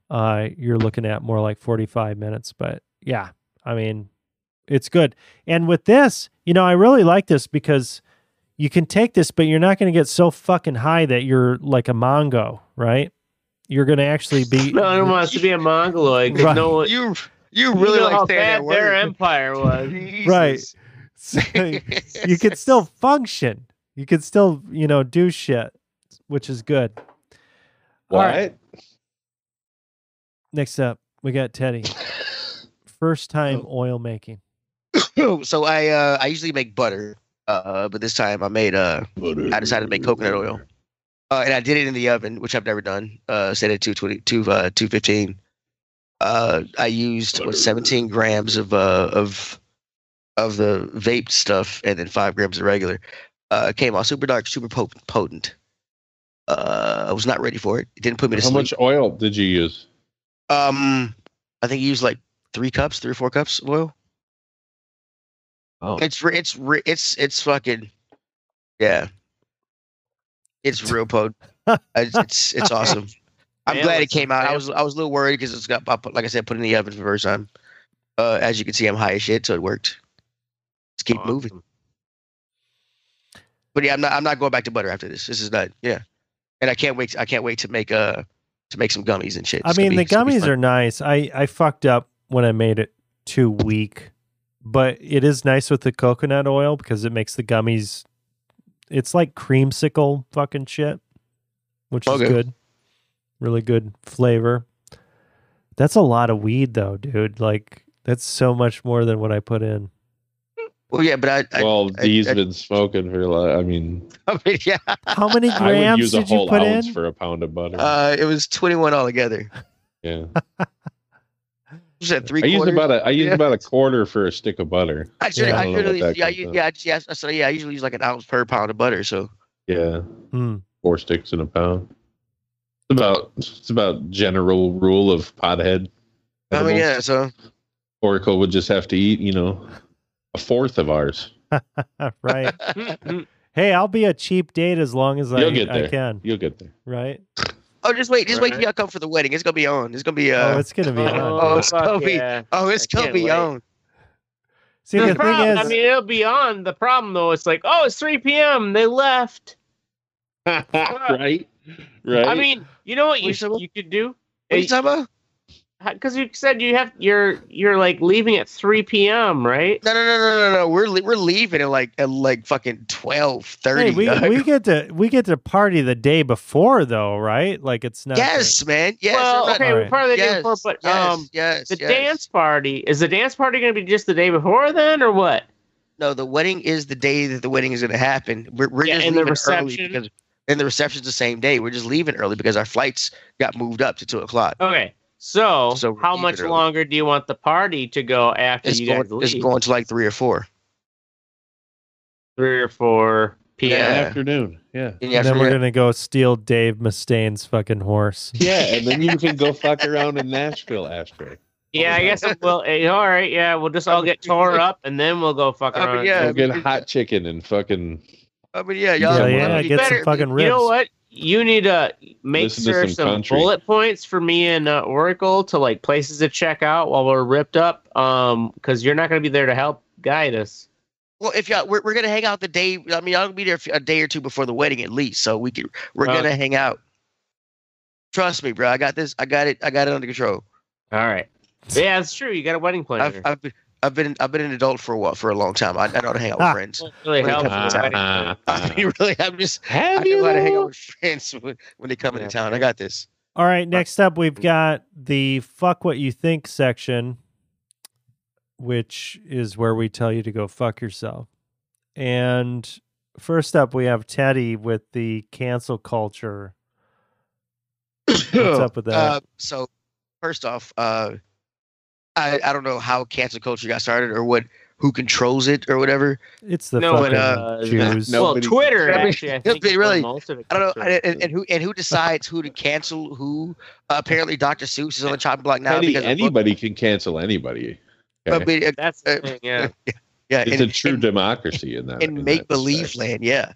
uh, you're looking at more like forty-five minutes. But yeah, I mean, it's good. And with this, you know, I really like this because you can take this, but you're not going to get so fucking high that you're like a Mongo, right? You're going to actually be... No, I don't want us to be a Mongoloid. Right. No, you, you really you know like how bad that their empire was. Right. So you can still function. You can still, you know, do shit. which is good. What? All right. Next up, we got Teddy. First time oh. oil making. So I uh, I usually make butter, uh, but this time I made uh butter. I decided to make coconut oil, uh, and I did it in the oven, which I've never done. Uh, set at two twenty, two fifteen. Uh, I used butter. what seventeen grams of uh of of the vape stuff, and then five grams of regular. Uh, it came out super dark, super potent. Uh, I was not ready for it. It didn't put me to How sleep. How much oil did you use? Um, I think you used like three cups, three or four cups of oil. Oh, it's it's it's it's fucking yeah. It's real potent. it's, it's it's awesome. I'm Man, glad it came out. I was I was a little worried because it's got like I said, put in the oven for the first time. Uh, as you can see, I'm high as shit, so it worked. Let's keep awesome. moving. But yeah, I'm not I'm not going back to butter after this. This is not yeah, and I can't wait. I can't wait to make uh to make some gummies and shit. It's I mean, be, the gummies are nice. I I fucked up when I made it too weak, but it is nice with the coconut oil because it makes the gummies. It's like creamsicle fucking shit, which okay. is good. Really good flavor. That's a lot of weed though, dude. Like that's so much more than what I put in. Well, yeah, but I. I well, D's been smoking for a lot. I mean, I mean yeah. How many grams did you put in? I would use a whole ounce for a pound of butter. Uh, it was twenty-one altogether. Yeah. You said three. I quarters? used about a. I used yeah. about a quarter for a stick of butter. I should, yeah, I, I usually, yeah, yeah, yeah. So yeah, I usually use like an ounce per pound of butter. So. Yeah. Mm. Four sticks in a pound. It's about. It's about general rule of pothead. Animals. I mean, yeah. So. Oracle would just have to eat, you know. A fourth of ours. Right. Hey, I'll be a cheap date as long as You'll I, get there. I can. You'll get there. Right. Oh, just wait. Just right. wait till y'all come for the wedding. It's going to be on. It's going to be. Uh, oh, it's going to be on. Oh, it's going to yeah. be. Oh, it's going to be wait. on. See, the, the problem, thing is. I mean, it'll be on. The problem, though, it's like, oh, it's three p.m. They left. Right. Right. I mean, you know what you, you, you could do? What are you talking about? Because you said you have you're you're like leaving at three p.m. right? No, no, no, no, no, no. We're li- we're leaving at like at like fucking twelve thirty. Hey, we dog. we get to we get to party the day before though, right? Like it's not. Yes, like, man. Yes. Well, not, okay, right. we're part of the yes, day before, but yes, um, yes, the yes. dance party is the dance party going to be just the day before then, or what? No, the wedding is the day that the wedding is going to happen. We're we're yeah, just leaving early because and the reception's the same day. We're just leaving early because our flights got moved up to two o'clock. Okay. So, so how much early. longer do you want the party to go after it's you going, guys leave? It's going to like three or four. three or four p.m. Yeah. In the afternoon, yeah. The and afternoon. Then we're going to go steal Dave Mustaine's fucking horse. Yeah, and then you can go fuck around in Nashville after. Yeah, oh, I no. guess it will. All right, yeah, we'll just all get torn up, and then we'll go fuck around. I mean, yeah, we'll get hot chicken and fucking... I mean, yeah, y'all... Yeah, yeah, get better. some fucking ribs. You know what? You need to make Listen sure to some, some bullet points for me and uh, Oracle to like places to check out while we're ripped up, um, because you're not going to be there to help guide us. Well, if y'all, we're we're going to hang out the day. I mean, I'll be there a day or two before the wedding at least, so we can we're okay. going to hang out. Trust me, bro. I got this. I got it. I got it under control. All right. Yeah, it's true. You got a wedding planner. I've, I've been. I've been I've been an adult for a while, for a long time. I, I don't hang out with friends. Really helps. I mean, really, I'm just Have I don't know how to hang out with friends when, when they come yeah. into town. I got this. All right, next up we've got the fuck what you think section, which is where we tell you to go fuck yourself. And first up we have Teddy with the cancel culture. What's up with that? Uh, so first off, uh I, I don't know how cancel culture got started or what who controls it or whatever. It's the no, fucking but, uh, Jews. Well, Twitter actually. I think really, most of it I don't know, and, and who and who decides who to cancel who? Uh, apparently, Doctor Seuss is on the chopping block now. Any, because anybody can cancel anybody. Okay. But, but, uh, That's the thing, yeah. yeah, yeah. It's and, a true and, democracy in that. In, in make believe land, yeah.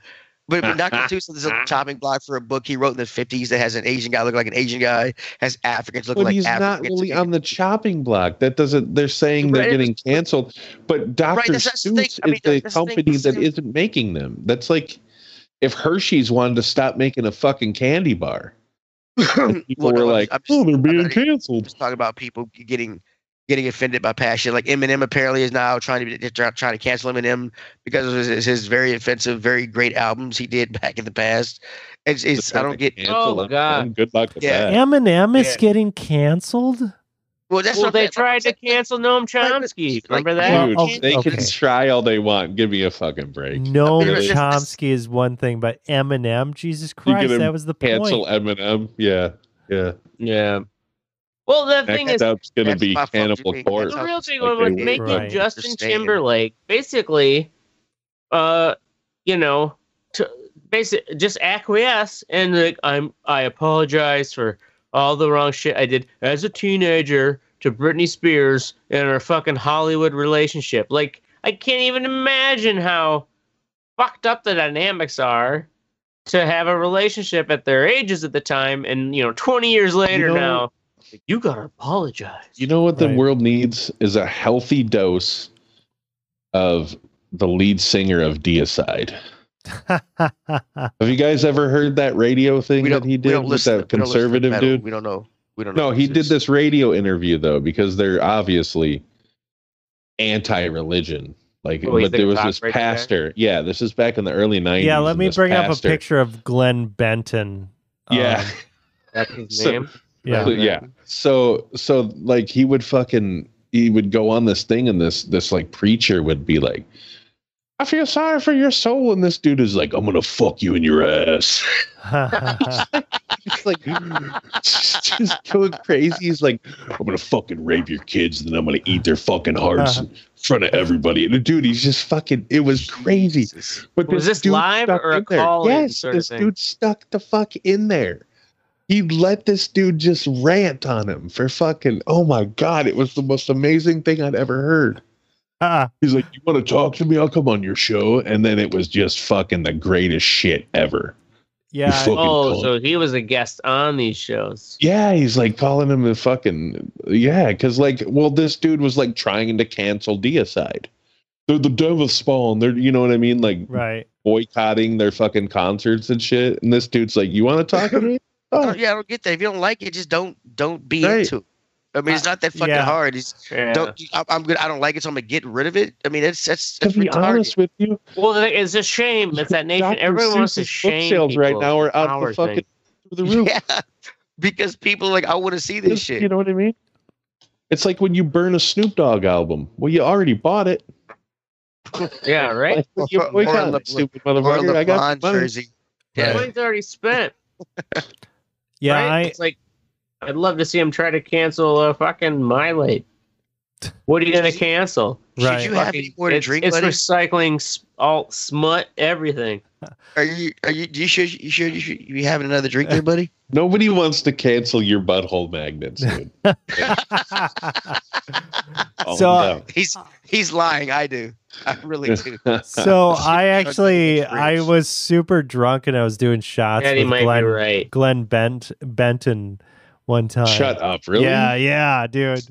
But, but Doctor Seuss is on the chopping block for a book he wrote in the fifties that has an Asian guy look like an Asian guy, has Africans look well, like Africans. But he's not really on the chopping block. That doesn't. They're saying they're right. getting canceled, but Doctor Right, Seuss the is I mean, the company the that isn't making them. That's like if Hershey's wanted to stop making a fucking candy bar. People well, no, were like, I'm just, "Oh, they're being I'm not, canceled." I'm just talking about people getting getting offended by passion. Like Eminem apparently is now trying to trying to cancel Eminem because of his, his very offensive, very great albums he did back in the past. It's, it's I don't get. Oh my God! Good luck with yeah. that. Eminem is yeah. getting canceled. Well, that's well, what they that, tried like, to cancel Noam Chomsky. Like, remember that? Dude, oh, they okay. can try all they want. Give me a fucking break. Noam really? Chomsky is one thing, but Eminem, Jesus Christ, that was the cancel point. Cancel Eminem, yeah, yeah, yeah. Well, the that thing is, that's going to be Cannibal Corpse. The real thing like, was making right. Justin Timberlake basically, uh, you know, to basically just acquiesce and like I'm, I apologize for all the wrong shit I did as a teenager to Britney Spears and her fucking Hollywood relationship. Like, I can't even imagine how fucked up the dynamics are to have a relationship at their ages at the time. And, you know, twenty years later you know, now, you gotta apologize. You know what right. the world needs is a healthy dose of the lead singer of Deicide. Have you guys ever heard that radio thing that he did with that conservative dude? We don't know. We don't know. No, he did this radio interview though, because they're obviously anti-religion. Like, but there was this pastor. Yeah, this is back in the early nineties. Yeah, let me bring up a picture of Glenn Benton. Yeah, um, that's his name. Yeah, yeah. So, so like he would fucking he would go on this thing, and this this like preacher would be like, I feel sorry for your soul, and this dude is like, I'm gonna fuck you in your ass. He's like, just going crazy. He's like, I'm gonna fucking rape your kids, and then I'm gonna eat their fucking hearts in front of everybody. And the dude, he's just fucking, it was crazy. But was this, this live or a call? Yes, this dude stuck the fuck in there. He let this dude just rant on him for fucking, oh my God, it was the most amazing thing I'd ever heard. Uh-uh. He's like, you want to talk to me? I'll come on your show. And then it was just fucking the greatest shit ever. Yeah. I, oh, call. So he was a guest on these shows. Yeah. He's like calling him the fucking, yeah. Cause like, well, this dude was like trying to cancel Deicide. They're the devil's spawn. They're, you know what I mean? Like right. boycotting their fucking concerts and shit. And this dude's like, you want to talk to me? Oh yeah. I don't get that. If you don't like it, just don't, don't be right. into it. I mean, it's not that fucking yeah. hard. It's, yeah. don't, I, I'm good. I don't like it, so I'm gonna get rid of it. I mean, that's that's. that's to be retarded. honest with you, well, it's a shame. It's that nation. Doctor Everyone Seuss's wants to shame. Book sales right now are out the fucking through the roof. Yeah, because people are like, I want to see this it's, shit. You know what I mean? It's like when you burn a Snoop Dogg album. Well, you already bought it. Yeah, right. Like, you or, or Le, stupid motherfucker. I got money. Jersey. Yeah. The money's already spent. Yeah, right? I, it's like. I'd love to see him try to cancel a fucking Miley. What are you going to cancel? Right. Should you fucking, have any more to it's, drink? It's buddy? Recycling all smut, everything. Are you? Are you? You should. You should. You should. You having another drink, there, buddy? Nobody wants to cancel your butthole magnets, dude. Oh, so no. he's he's lying. I do. I really do. So I actually I was super drunk and I was doing shots yeah, with might Glenn, be right. Glenn Bent Benton. One time. Shut up, really? Yeah, yeah, dude.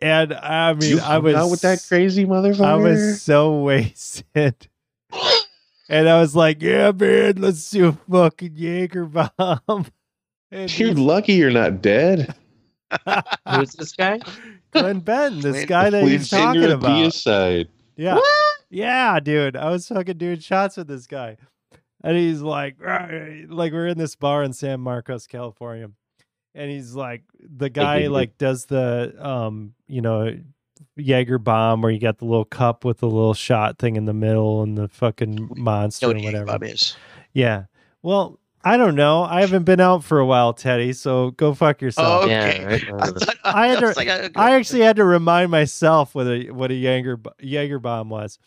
And I mean, you I was out with that crazy motherfucker. I was so wasted. And I was like, yeah, man, let's do a fucking Jäger bomb. And you're lucky you're not dead. Who's this guy? Glenn Benton, this guy that he's talking about. Deicide. Yeah. What? Yeah, dude. I was fucking doing shots with this guy. And he's like, Rrr. like we're in this bar in San Marcos, California. And he's like, the guy like does the, um, you know, Jäger bomb where you got the little cup with the little shot thing in the middle and the fucking monster and whatever. Yeah. Well, I don't know. I haven't been out for a while, Teddy. So go fuck yourself. Oh, okay. Yeah, I, thought, I, had to, I, like, I actually had to remind myself what a what a Jäger Jäger bomb was.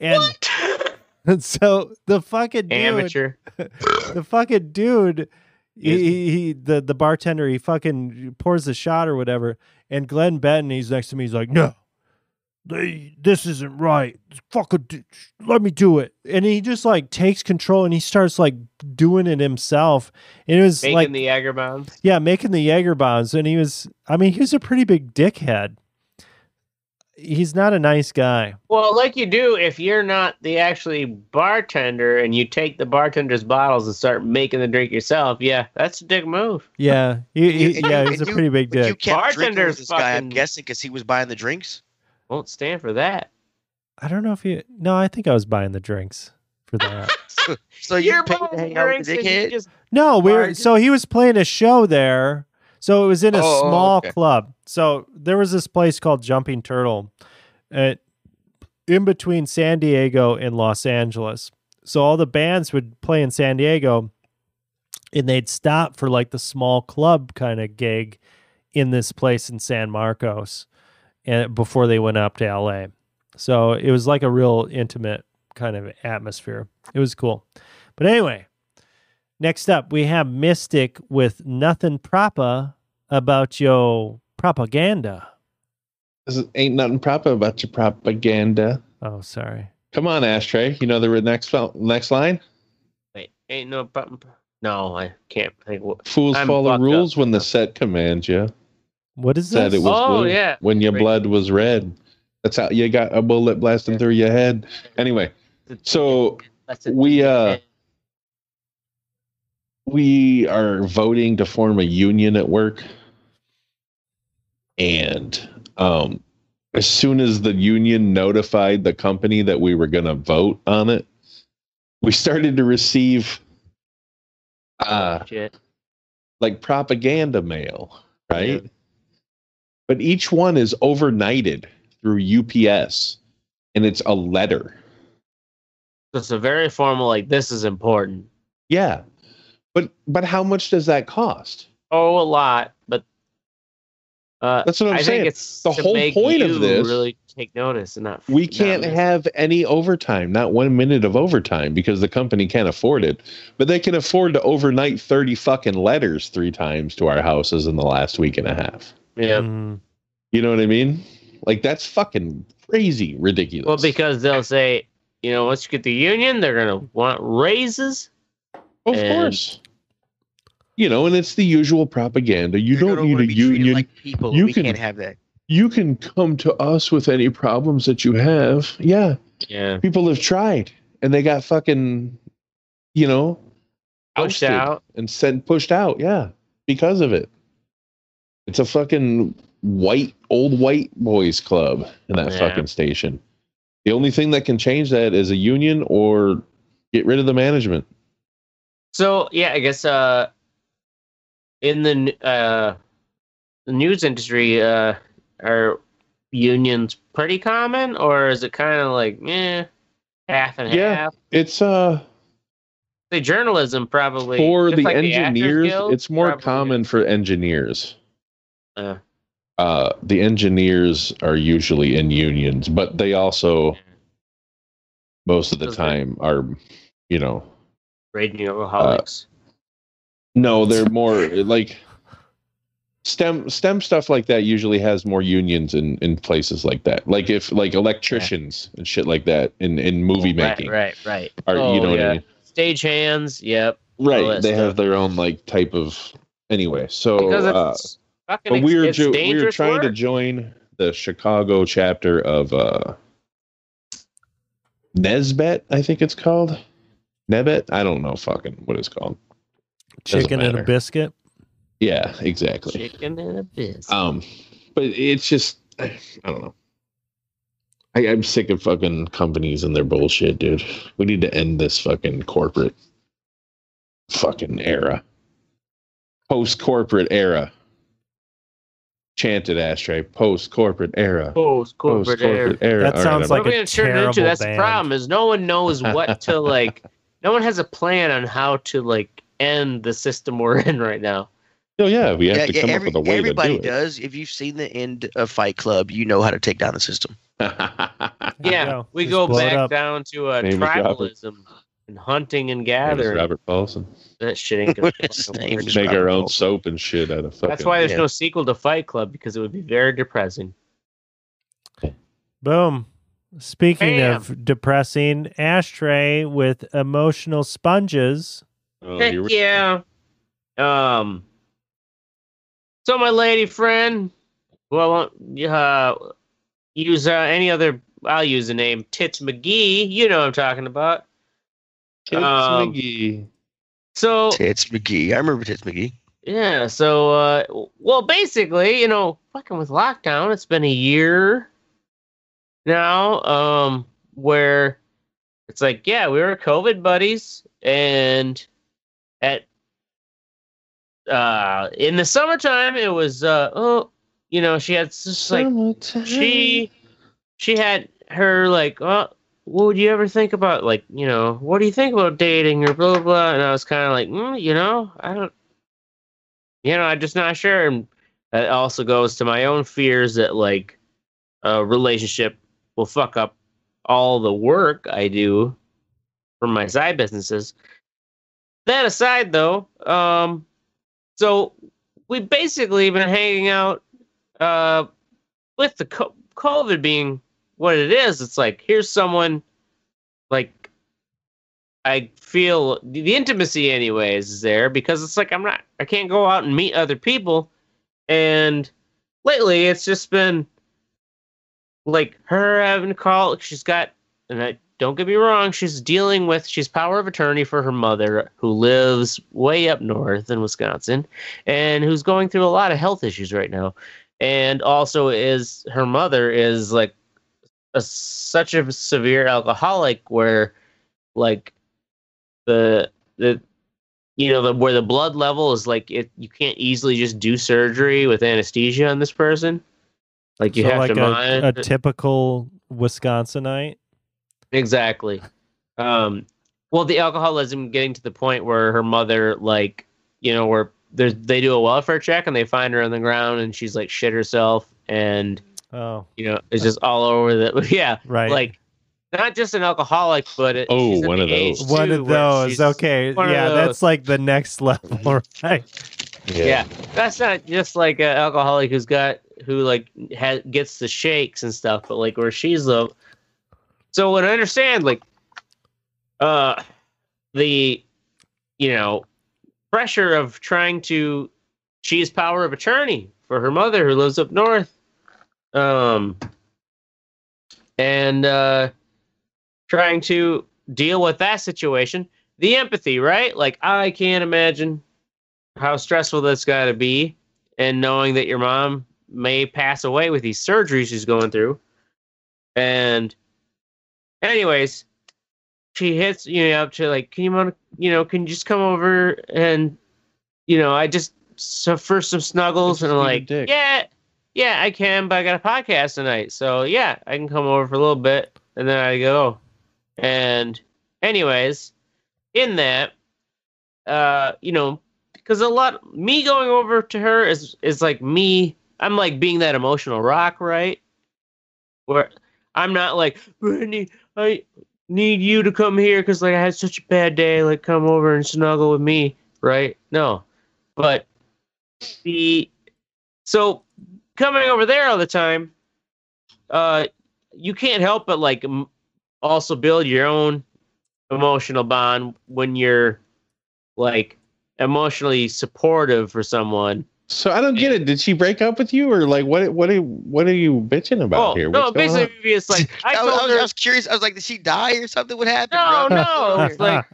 And what? So the fucking dude, amateur, the fucking dude. He, he, he the the bartender he fucking pours the shot or whatever, and Glenn Benton he's next to me. He's like, no, they, this isn't right. Fucking let me do it. And he just like takes control and he starts like doing it himself. And it was making like, the Jäger bombs. Yeah, making the Jäger bombs. And he was, I mean, he was a pretty big dickhead. he's not a nice guy. Well, like you do if you're not the actually bartender and you take the bartender's bottles and start making the drink yourself. Yeah, that's a dick move. Yeah, he, he, yeah, he's a pretty big dick. You kept drinking with this guy, I'm guessing, because he was buying the drinks. Won't stand for that. I don't know if you. No, I think I was buying the drinks for that. so, so you paid to hang out with the dickhead? No, we were. So he was playing a show there. So it was in a oh, small okay. club. So there was this place called Jumping Turtle uh, in between San Diego and Los Angeles. So all the bands would play in San Diego and they'd stop for like the small club kind of gig in this place in San Marcos and before they went up to L A. So it was like a real intimate kind of atmosphere. It was cool. But anyway, next up, we have Mystic with Nothing Proper About Your Propaganda. This is, ain't nothing proper about your propaganda. Oh, sorry. Come on, Ashtray. You know the next next line? Wait, ain't no... No, I can't think. Fools I'm follow rules up. When the set commands you. What is that? Said it was oh, blue yeah. When your blood was red. That's how you got a bullet blasting yeah. through your head. Anyway, so we... uh. We are voting to form a union at work. And um, as soon as the union notified the company that we were going to vote on it, we started to receive uh, oh, shit. like propaganda mail, right? Yeah. But each one is overnighted through U P S, and it's a letter. It's a very formal, like, this is important. Yeah. But but how much does that cost? Oh, a lot. But uh, that's what I'm I saying. Think it's the whole point of this. Really take notice and not. We can't notice. Have any overtime. Not one minute of overtime because the company can't afford it. But they can afford to overnight thirty fucking letters three times to our houses in the last week and a half. Yeah. Mm. You know what I mean? Like that's fucking crazy, ridiculous. Well, because they'll say, you know, once you get the union, they're gonna want raises. Of and, course. You know, and it's the usual propaganda. You don't need a union. Like people. You we can, can't have that. You can come to us with any problems that you have. Yeah. Yeah. People have tried and they got fucking, you know, pushed out and sent pushed out. Yeah. Because of it. It's a fucking white, old white boys club in that yeah. fucking station. The only thing that can change that is a union or get rid of the management. So, yeah, I guess uh, in the uh, news industry, uh, are unions pretty common, or is it kind of like, eh, half and yeah, half? Yeah, it's... Uh, the journalism, probably. For the like engineers, the Guild, it's more probably. common for engineers. Uh, uh, the engineers are usually in unions, but they also, most of the time, are, you know... Raging alcoholics. Uh, no, they're more like STEM. STEM stuff like that usually has more unions in, in places like that. Like if like electricians yeah. and shit like that in, in movie oh, making. Right, right, right. Are, oh, you know yeah. what I mean? Stage hands. Yep. Right. They stuff. have their own like type of anyway. So it's uh, but we were jo- we were trying work. to join the Chicago chapter of uh, Nesbet, I think it's called. Nebet? I don't know fucking what it's called. Chicken and a biscuit? Yeah, exactly. Chicken and a biscuit. Um, but it's just, I, I don't know. I, I'm sick of fucking companies and their bullshit, dude. We need to end this fucking corporate fucking era. Post-corporate era. Chanted Ashtray. Post-corporate era. Post-corporate, Post-corporate era. era. That sounds right, like a terrible into, That's band. the problem is no one knows what to like... No one has a plan on how to like end the system we're in right now. Oh yeah, we have yeah, to come yeah, every, up with a way to do it. Everybody does. If you've seen the end of Fight Club, you know how to take down the system. yeah, we Just go back down to uh, tribalism and hunting and gathering. Robert Paulson. That shit ain't gonna make Robert our own Paulson. soap and shit out of fucking. That's why there's yeah. no sequel to Fight Club because it would be very depressing. Boom. Speaking Bam. of depressing, Ashtray with Emotional Sponges. Oh, yeah. Um. So my lady friend, well, uh, use uh, any other. I'll use the name Tits McGee. You know what I'm talking about. Tits um, McGee. So Tits McGee. I remember Tits McGee. Yeah. So, uh, well, basically, you know, fucking with lockdown, it's been a year now, um, where it's like, yeah, we were COVID buddies, and at uh, in the summertime, it was uh, oh, you know, she had just like summertime. she. She had her, like, oh, what would you ever think about, like, you know, what do you think about dating or blah, blah, blah? And I was kind of like, mm, you know, I don't, you know, I'm just not sure. And that also goes to my own fears that, like, a relationship will fuck up all the work I do from my side businesses. That aside, though, um, so we basically been hanging out uh, with the co- COVID being what it is, it's like, here's someone, like, I feel the intimacy anyways is there, because it's like, I'm not, I can't go out and meet other people, and lately it's just been, like, her having to call, she's got, and I, don't get me wrong, she's dealing with, she's power of attorney for her mother, who lives way up north in Wisconsin, and who's going through a lot of health issues right now. And also is her mother is like a, such a severe alcoholic where like the, the, you know, the, where the blood level is like, it, you can't easily just do surgery with anesthesia on this person. Like you so have like to a, mind. a typical Wisconsinite. Exactly. Um, well, the alcoholism getting to the point where her mother, like, you know, where, There's, they do a welfare check and they find her on the ground and she's like shit herself and oh, you know it's just all over the yeah right like not just an alcoholic but it, oh one of those one of those okay yeah those. That's like the next level right yeah. yeah that's not just like an alcoholic who's got who like ha- gets the shakes and stuff but like where she's the so what I understand like uh the you know. pressure of trying to she's power of attorney for her mother who lives up north um and uh trying to deal with that situation, the empathy, right? Like I can't imagine how stressful that's got to be, and knowing that your mom may pass away with these surgeries she's going through. And anyways, she hits, you know, up to like, can you, you know, can you just come over and, you know, I just suffer some snuggles. It's and I'm like, yeah, yeah, I can, but I got a podcast tonight. So yeah, I can come over for a little bit and then I go. And anyways, in that, uh, you know, because a lot, me going over to her is, is like me, I'm like being that emotional rock, right? Where I'm not like, Brittany, I... need you to come here because like I had such a bad day, like come over and snuggle with me, right? No. But the so coming over there all the time, uh you can't help but like m- also build your own emotional bond when you're like emotionally supportive for someone. So I don't get it. Did she break up with you, or like what? What are what are you bitching about oh, here? What's no, basically on? It's like I, told I, was, her, I was curious. I was like, did she die or something? What happened? No, bro? no. It's like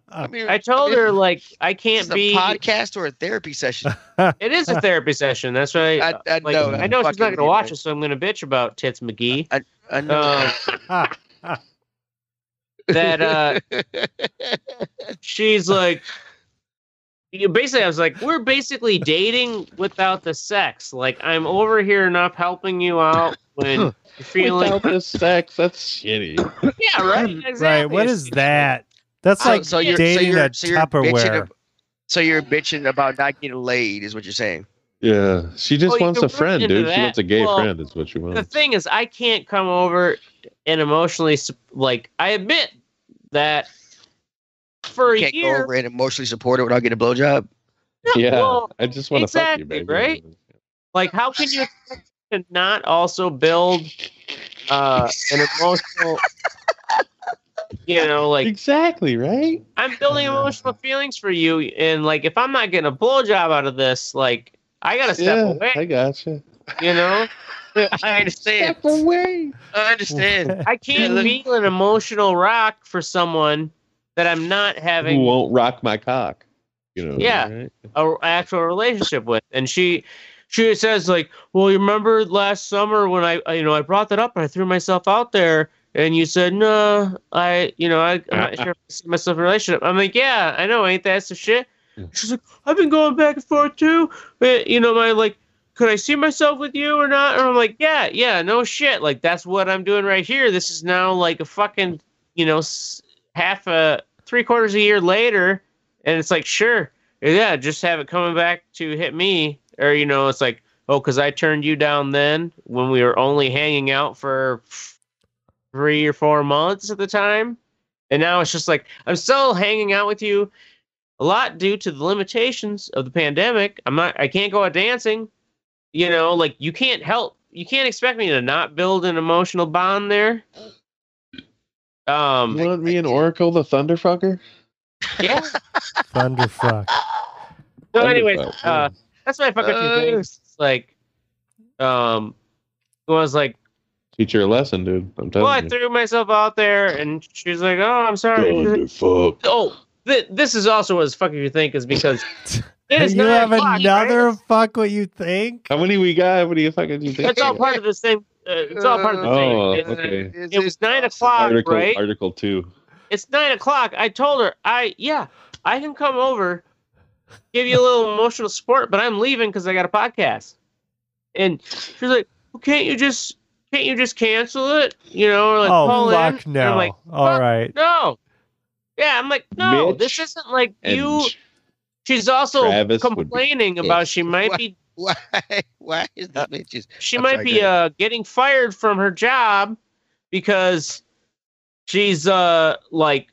I, mean, I told I mean, her like I can't it's be a podcast or a therapy session. It is a therapy session. That's right. I, I, like, know, I know she's not going to watch right. it, so I'm going to bitch about Tits McGee. I, I know uh, that uh, she's like. You basically, I was like, we're basically dating without the sex. Like, I'm over here enough helping you out when you're feeling... Without the sex, that's shitty. Yeah, right? Exactly. Right, what is that? That's like so, so you're, dating so a so Tupperware. Ab- so you're bitching about not getting laid is what you're saying. Yeah, she just oh, wants a friend, dude. That. She wants a gay well, friend is what she wants. The thing is, I can't come over and emotionally... Like, I admit that... For you a can't year, go over and emotionally support it without getting a blowjob. No, yeah, well, I just want to exactly, fuck you, baby. Right? Like, how can you expect to not also build uh, an emotional, you know, like exactly right? I'm building emotional feelings for you, and like, if I'm not getting a blowjob out of this, like, I gotta step yeah, away. I gotcha. You know, I understand. Step away. I understand. I can't be an emotional rock for someone that I'm not having. Who won't rock my cock? You know. Yeah, right? a actual relationship with, and she. She says, like, well, you remember last summer when I, you know, I brought that up and I threw myself out there and you said, no, I, you know, I, I'm not sure if I see myself in a relationship. I'm like, yeah, I know. Ain't that some shit? She's like, I've been going back and forth too. But, you know, my like, could I see myself with you or not? And I'm like, yeah, yeah, no shit. Like, that's what I'm doing right here. This is now like a fucking, you know, half a three quarters of a year later. And it's like, sure. Yeah. Just have it coming back to hit me. Or, you know, it's like, oh, because I turned you down then when we were only hanging out for three or four months at the time. And now it's just like, I'm still hanging out with you a lot due to the limitations of the pandemic. I'm not, I can't go out dancing. You know, like, you can't help. You can't expect me to not build an emotional bond there. Um, you want me and Oracle the Thunderfucker? Yeah. Thunderfuck. So anyways, Thunderfuck. uh, That's my fucking uh, two things. It's like, um, I was like, teach her a lesson, dude. I'm telling well, you. Well, I threw myself out there, and she's like, "Oh, I'm sorry." Like, fuck. Oh, th- this is also what's fucking you think is because it is you have o'clock, another right? fuck what you think. How many we got? What do you fucking you think? It's all part of the same. Uh, it's all part of the same. Oh, it's, okay. It, it, it was nine o'clock, article, right? Article two. It's nine o'clock. I told her, I yeah, I can come over. Give you a little emotional support, but I'm leaving because I got a podcast. And she's like, well, "Can't you just can't you just cancel it? You know?" Or like, oh call fuck in. No! And I'm like, fuck all right, no. Yeah, I'm like, no. Mitch this isn't like you. She's also Travis complaining about she might why, be. Why? Why is that bitches? She I'm might sorry, be uh, getting fired from her job because she's uh like,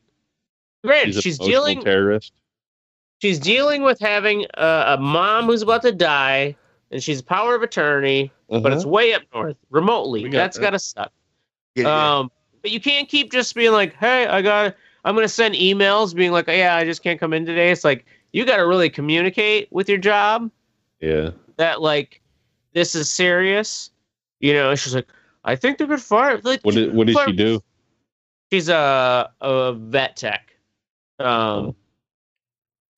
great. She's, she's dealing terrorist. She's dealing with having a, a mom who's about to die, and she's power of attorney, uh-huh. but it's way up north, remotely. Got That's that. gotta suck. Yeah, um, yeah. But you can't keep just being like, "Hey, I got. I'm gonna send emails being like, yeah, I just can't come in today." It's like you gotta really communicate with your job. Yeah. That like, this is serious. You know, she's like, "I think they're good fire." Like, what did What did fire. she do? She's a a vet tech. Um. Oh.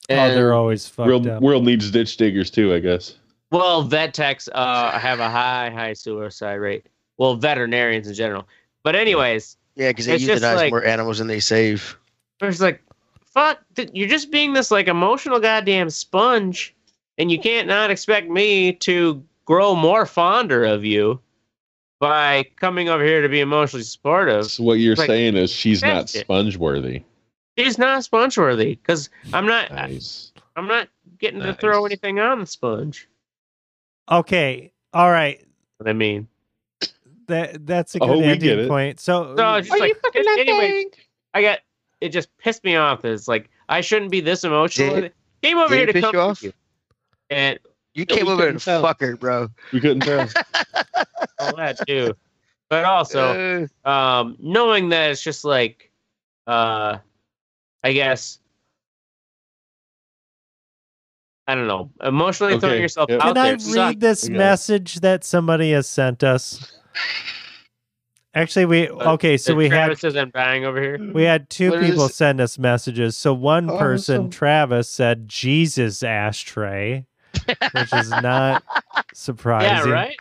And oh, they're always fucked world, up. World needs ditch diggers too, I guess. Well, vet techs uh, have a high, high suicide rate. Well, veterinarians in general. But anyways, yeah, because they euthanize like, more animals than they save. It's like, fuck, th- you're just being this like emotional goddamn sponge, and you can't not expect me to grow more fonder of you by coming over here to be emotionally supportive. So what you're like, saying is she's not sponge worthy. She's not sponge worthy because I'm not. Nice. I, I'm not getting nice. to throw anything on the sponge. Okay, all right. What I mean, that that's a good oh, ending point. So, so just are like, you fucking it, anyway, I got it. Just pissed me off. It's like I shouldn't be this emotional. Did, came over here to come you off? You. And you no, came over and tell. fuck her, bro. We couldn't tell. All that too, but also uh, um, knowing that it's just like. Uh, I guess. I don't know. Emotionally okay. throwing yourself yep. out there. Can I read Suck. this message that somebody has sent us? Actually, we okay. So we Travis had. Travis isn't buying over here. We had two what people send us messages. So one oh, person, so... Travis, said Jesus ashtray, which is not surprising. Yeah, right.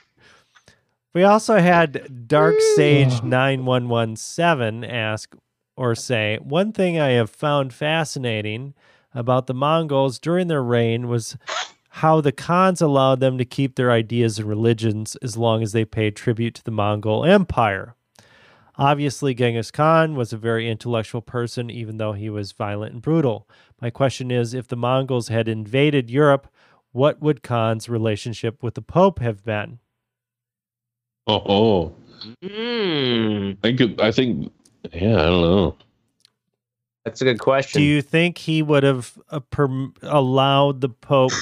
We also had Dark Sage nine one one seven ask. Or say, one thing I have found fascinating about the Mongols during their reign was how the Khans allowed them to keep their ideas and religions as long as they paid tribute to the Mongol Empire. Obviously, Genghis Khan was a very intellectual person, even though he was violent and brutal. My question is, if the Mongols had invaded Europe, what would Khan's relationship with the Pope have been? Oh, oh. Mm. I think... I think... Yeah, I don't know. That's a good question. Do you think he would have uh, per- allowed the Pope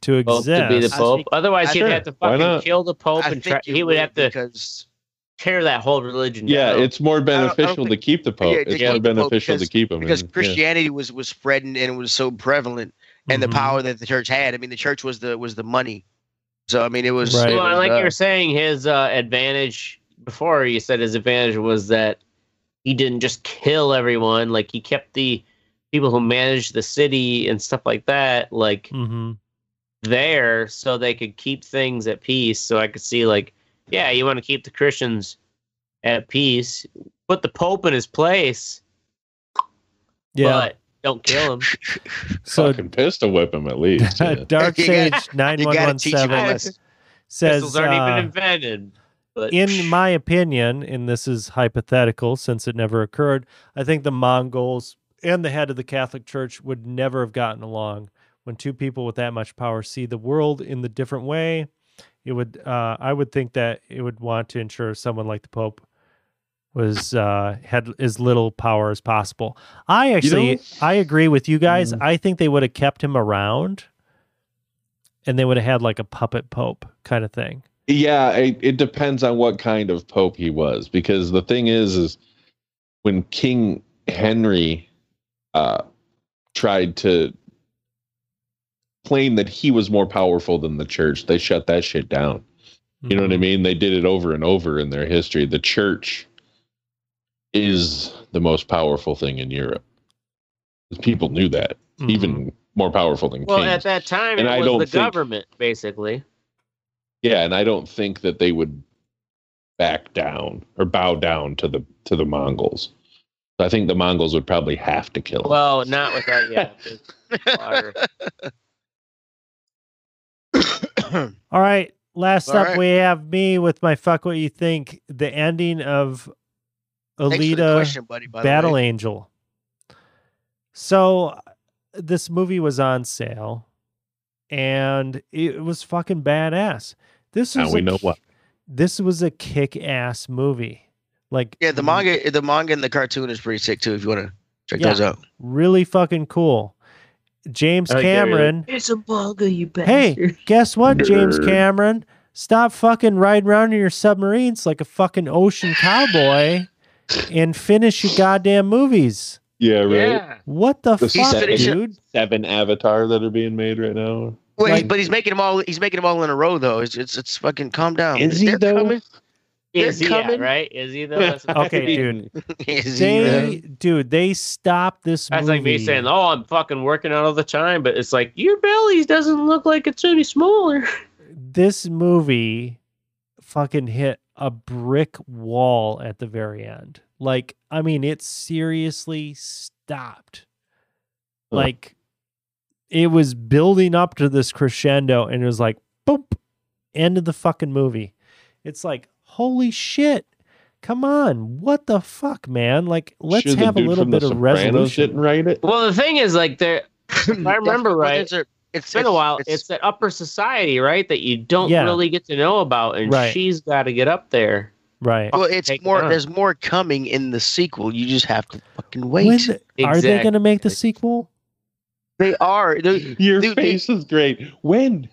to exist? Pope to be the Pope? Think, Otherwise, I he'd sure. have to fucking kill the Pope, I and tra- he would, would have to tear that whole religion yeah, down. Yeah, it's more beneficial I don't, I don't think, to keep the Pope. Yeah, it's yeah, more beneficial because, to keep him. Because and, Christianity yeah. was, was spreading and it was so prevalent, and mm-hmm. the power that the church had. I mean, the church was the was the money. So, I mean, it was... Right. It well, was, like uh, you were saying, his uh, advantage before, you said his advantage was that he didn't just kill everyone. Like, he kept the people who managed the city and stuff like that, like, mm-hmm. there so they could keep things at peace. So I could see, like, yeah, you want to keep the Christians at peace. Put the Pope in his place. Yeah. But don't kill him. So fucking pistol whip him at least. Yeah. Dark Sage nine one one seven says pistols aren't uh, even invented. But in my opinion, and this is hypothetical since it never occurred, I think the Mongols and the head of the Catholic Church would never have gotten along. When two people with that much power see the world in the different way, it would. Uh, I would think that it would want to ensure someone like the Pope was uh, had as little power as possible. I actually, you know? I agree with you guys. Mm. I think they would have kept him around, and they would have had like a puppet pope kind of thing. Yeah, it, it depends on what kind of pope he was, because the thing is, is when King Henry uh, tried to claim that he was more powerful than the church, they shut that shit down. Mm-hmm. You know what I mean? They did it over and over in their history. The church is the most powerful thing in Europe. People knew that. Mm-hmm. Even more powerful than well, kings. Well, at that time, and it I was don't the think, government, basically. Yeah, and I don't think that they would back down or bow down to the to the Mongols. So I think the Mongols would probably have to kill him. Well, not without yeah. All right. Last All up, right. we have me with my fuck what you think. The ending of Alita question, buddy, Battle Angel. So this movie was on sale and it was fucking badass. This now is we a, know what. This was a kick-ass movie. Like yeah, the manga, the manga and the cartoon is pretty sick too. If you want to check yeah, those out, really fucking cool. James like Cameron, that, yeah. It's a manga, you bastard. Hey, guess what, Nerd. James Cameron? Stop fucking riding around in your submarines like a fucking ocean cowboy, and finish your goddamn movies. Yeah, right. Yeah. What the, the fuck, seven, dude? Seven Avatar that are being made right now. Wait, like, but he's making them all. He's making them all in a row, though. It's it's, it's fucking calm down. Is They're he though? Coming? Is he yeah, right? Is he though? Okay, dude. Is they, he dude, they stopped this movie. That's like me saying, "Oh, I'm fucking working out all the time," but it's like your belly doesn't look like it's any smaller. This movie fucking hit a brick wall at the very end. Like, I mean, it seriously stopped. Huh. Like, it was building up to this crescendo, and it was like, boop, end of the fucking movie. It's like, holy shit! Come on, what the fuck, man? Like, let's Should have a little bit of resolution. Didn't write it? Well, the thing is, like, there. If I remember right, it's, it's been it's, a while. It's, it's that upper society, right, that you don't yeah. really get to know about, and right. she's got to get up there, right? Well, it's Take more. It there's more coming in the sequel. You just have to fucking wait. When, exactly. Are they going to make the sequel? They are. They're, Your dude, face they, is great. When?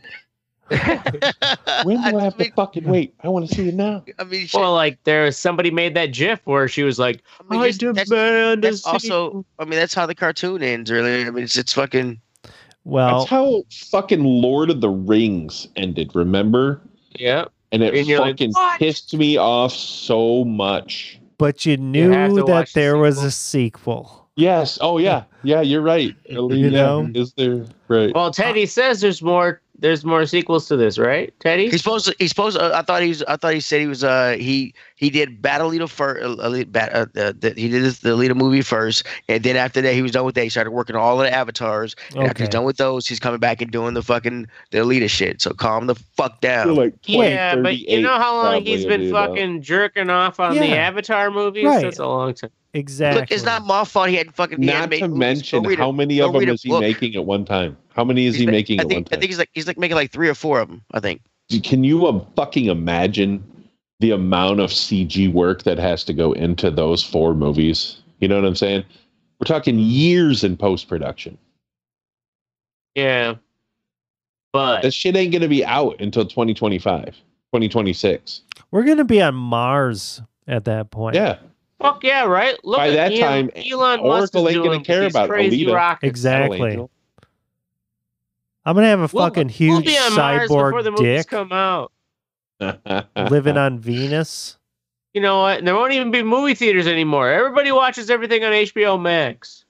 When do I have I mean, to fucking wait? I want to see it now. I mean, shit. Well, like there was somebody made that GIF where she was like, I, mean, I demand that's, that's also. I mean, that's how the cartoon ends, really. I mean, it's it's fucking. Well, that's how fucking Lord of the Rings ended. Remember? Yeah. And it and fucking like, pissed me off so much. But you knew you that there the was a sequel. Yes. Oh yeah. Yeah, you're right. Alita, you know, is there right? Well, Teddy says there's more. There's more sequels to this, right, Teddy? He's supposed to. He's supposed to, uh, I thought he was. I thought he said he was. Uh, he he did Battle Alita first. Uh, uh, bat, uh, the, the, he did this, the Alita movie first, and then after that, he was done with that. He started working on all of the avatars. And okay. After he's done with those, he's coming back and doing the fucking the Alita shit. So calm the fuck down. Like yeah, but you know how long he's been fucking out. jerking off on yeah. the Avatar movies? Right. That's a long time. Exactly. Look, it's not my fault he hadn't fucking. Not to mention how many of them is he making at one time? How many is he making at one time? I think he's like he's like making like three or four of them. I think. Can you uh, fucking imagine the amount of C G work that has to go into those four movies? You know what I'm saying? We're talking years in post production. Yeah, but that shit ain't gonna be out until twenty twenty-five, twenty twenty-six. We're gonna be on Mars at that point. Yeah. Fuck yeah, right? Look By at that Elon, time, Elon Oracle Musk is ain't going to care about Alita. Exactly. I'm gonna have a we'll, fucking huge we'll be on cyborg Mars before the movies dick come out. Living on Venus. You know what? And there won't even be movie theaters anymore. Everybody watches everything on H B O Max.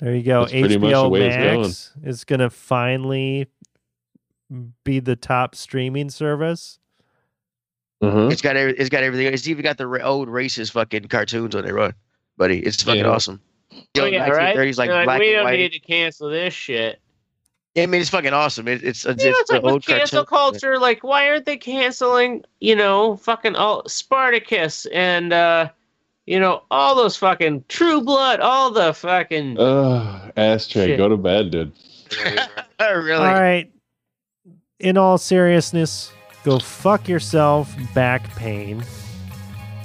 There you go. That's H B O Max going. Is gonna finally be the top streaming service. Mm-hmm. It's got every, it's got everything. It's even got the old racist fucking cartoons on it, run, buddy. It's fucking yeah. awesome. Oh, yeah, right? Like no, black we don't need to cancel this shit. Yeah, I mean, it's fucking awesome. It, it's it's, you know, it's like old cancel culture. Like, why aren't they canceling? You know, fucking all Spartacus and uh, you know all those fucking True Blood, all the fucking. Ugh, ass train, go to bed, dude. Really? All right. In all seriousness, go fuck yourself. Back pain.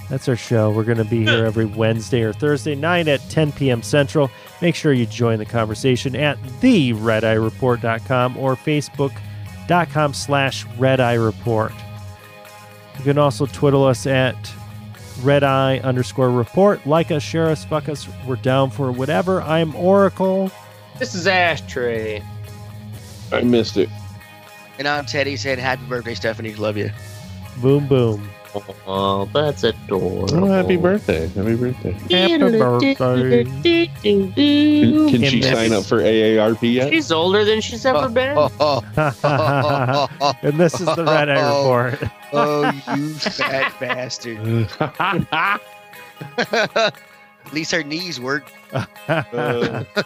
That's our show. We're going to be here every Wednesday or Thursday night at ten p.m. Central. Make sure you join the conversation at the red eye report dot com or facebook.com slash redeyereport. You can also twiddle us at redeye underscore report. Like us, share us, fuck us. We're down for whatever. I'm Oracle. This is Ashtray. I missed it. And I'm Teddy saying happy birthday, Stephanie. Love you. Boom, boom. Oh, that's adorable. Oh, happy birthday. Happy birthday. Happy birthday. Can, can she sign up for A A R P yet? She's older than she's ever been. And this is the Red Eye Report. Oh, you fat bastard. At least her knees work. uh,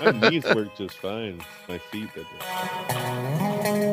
my knees work just fine. My feet did it.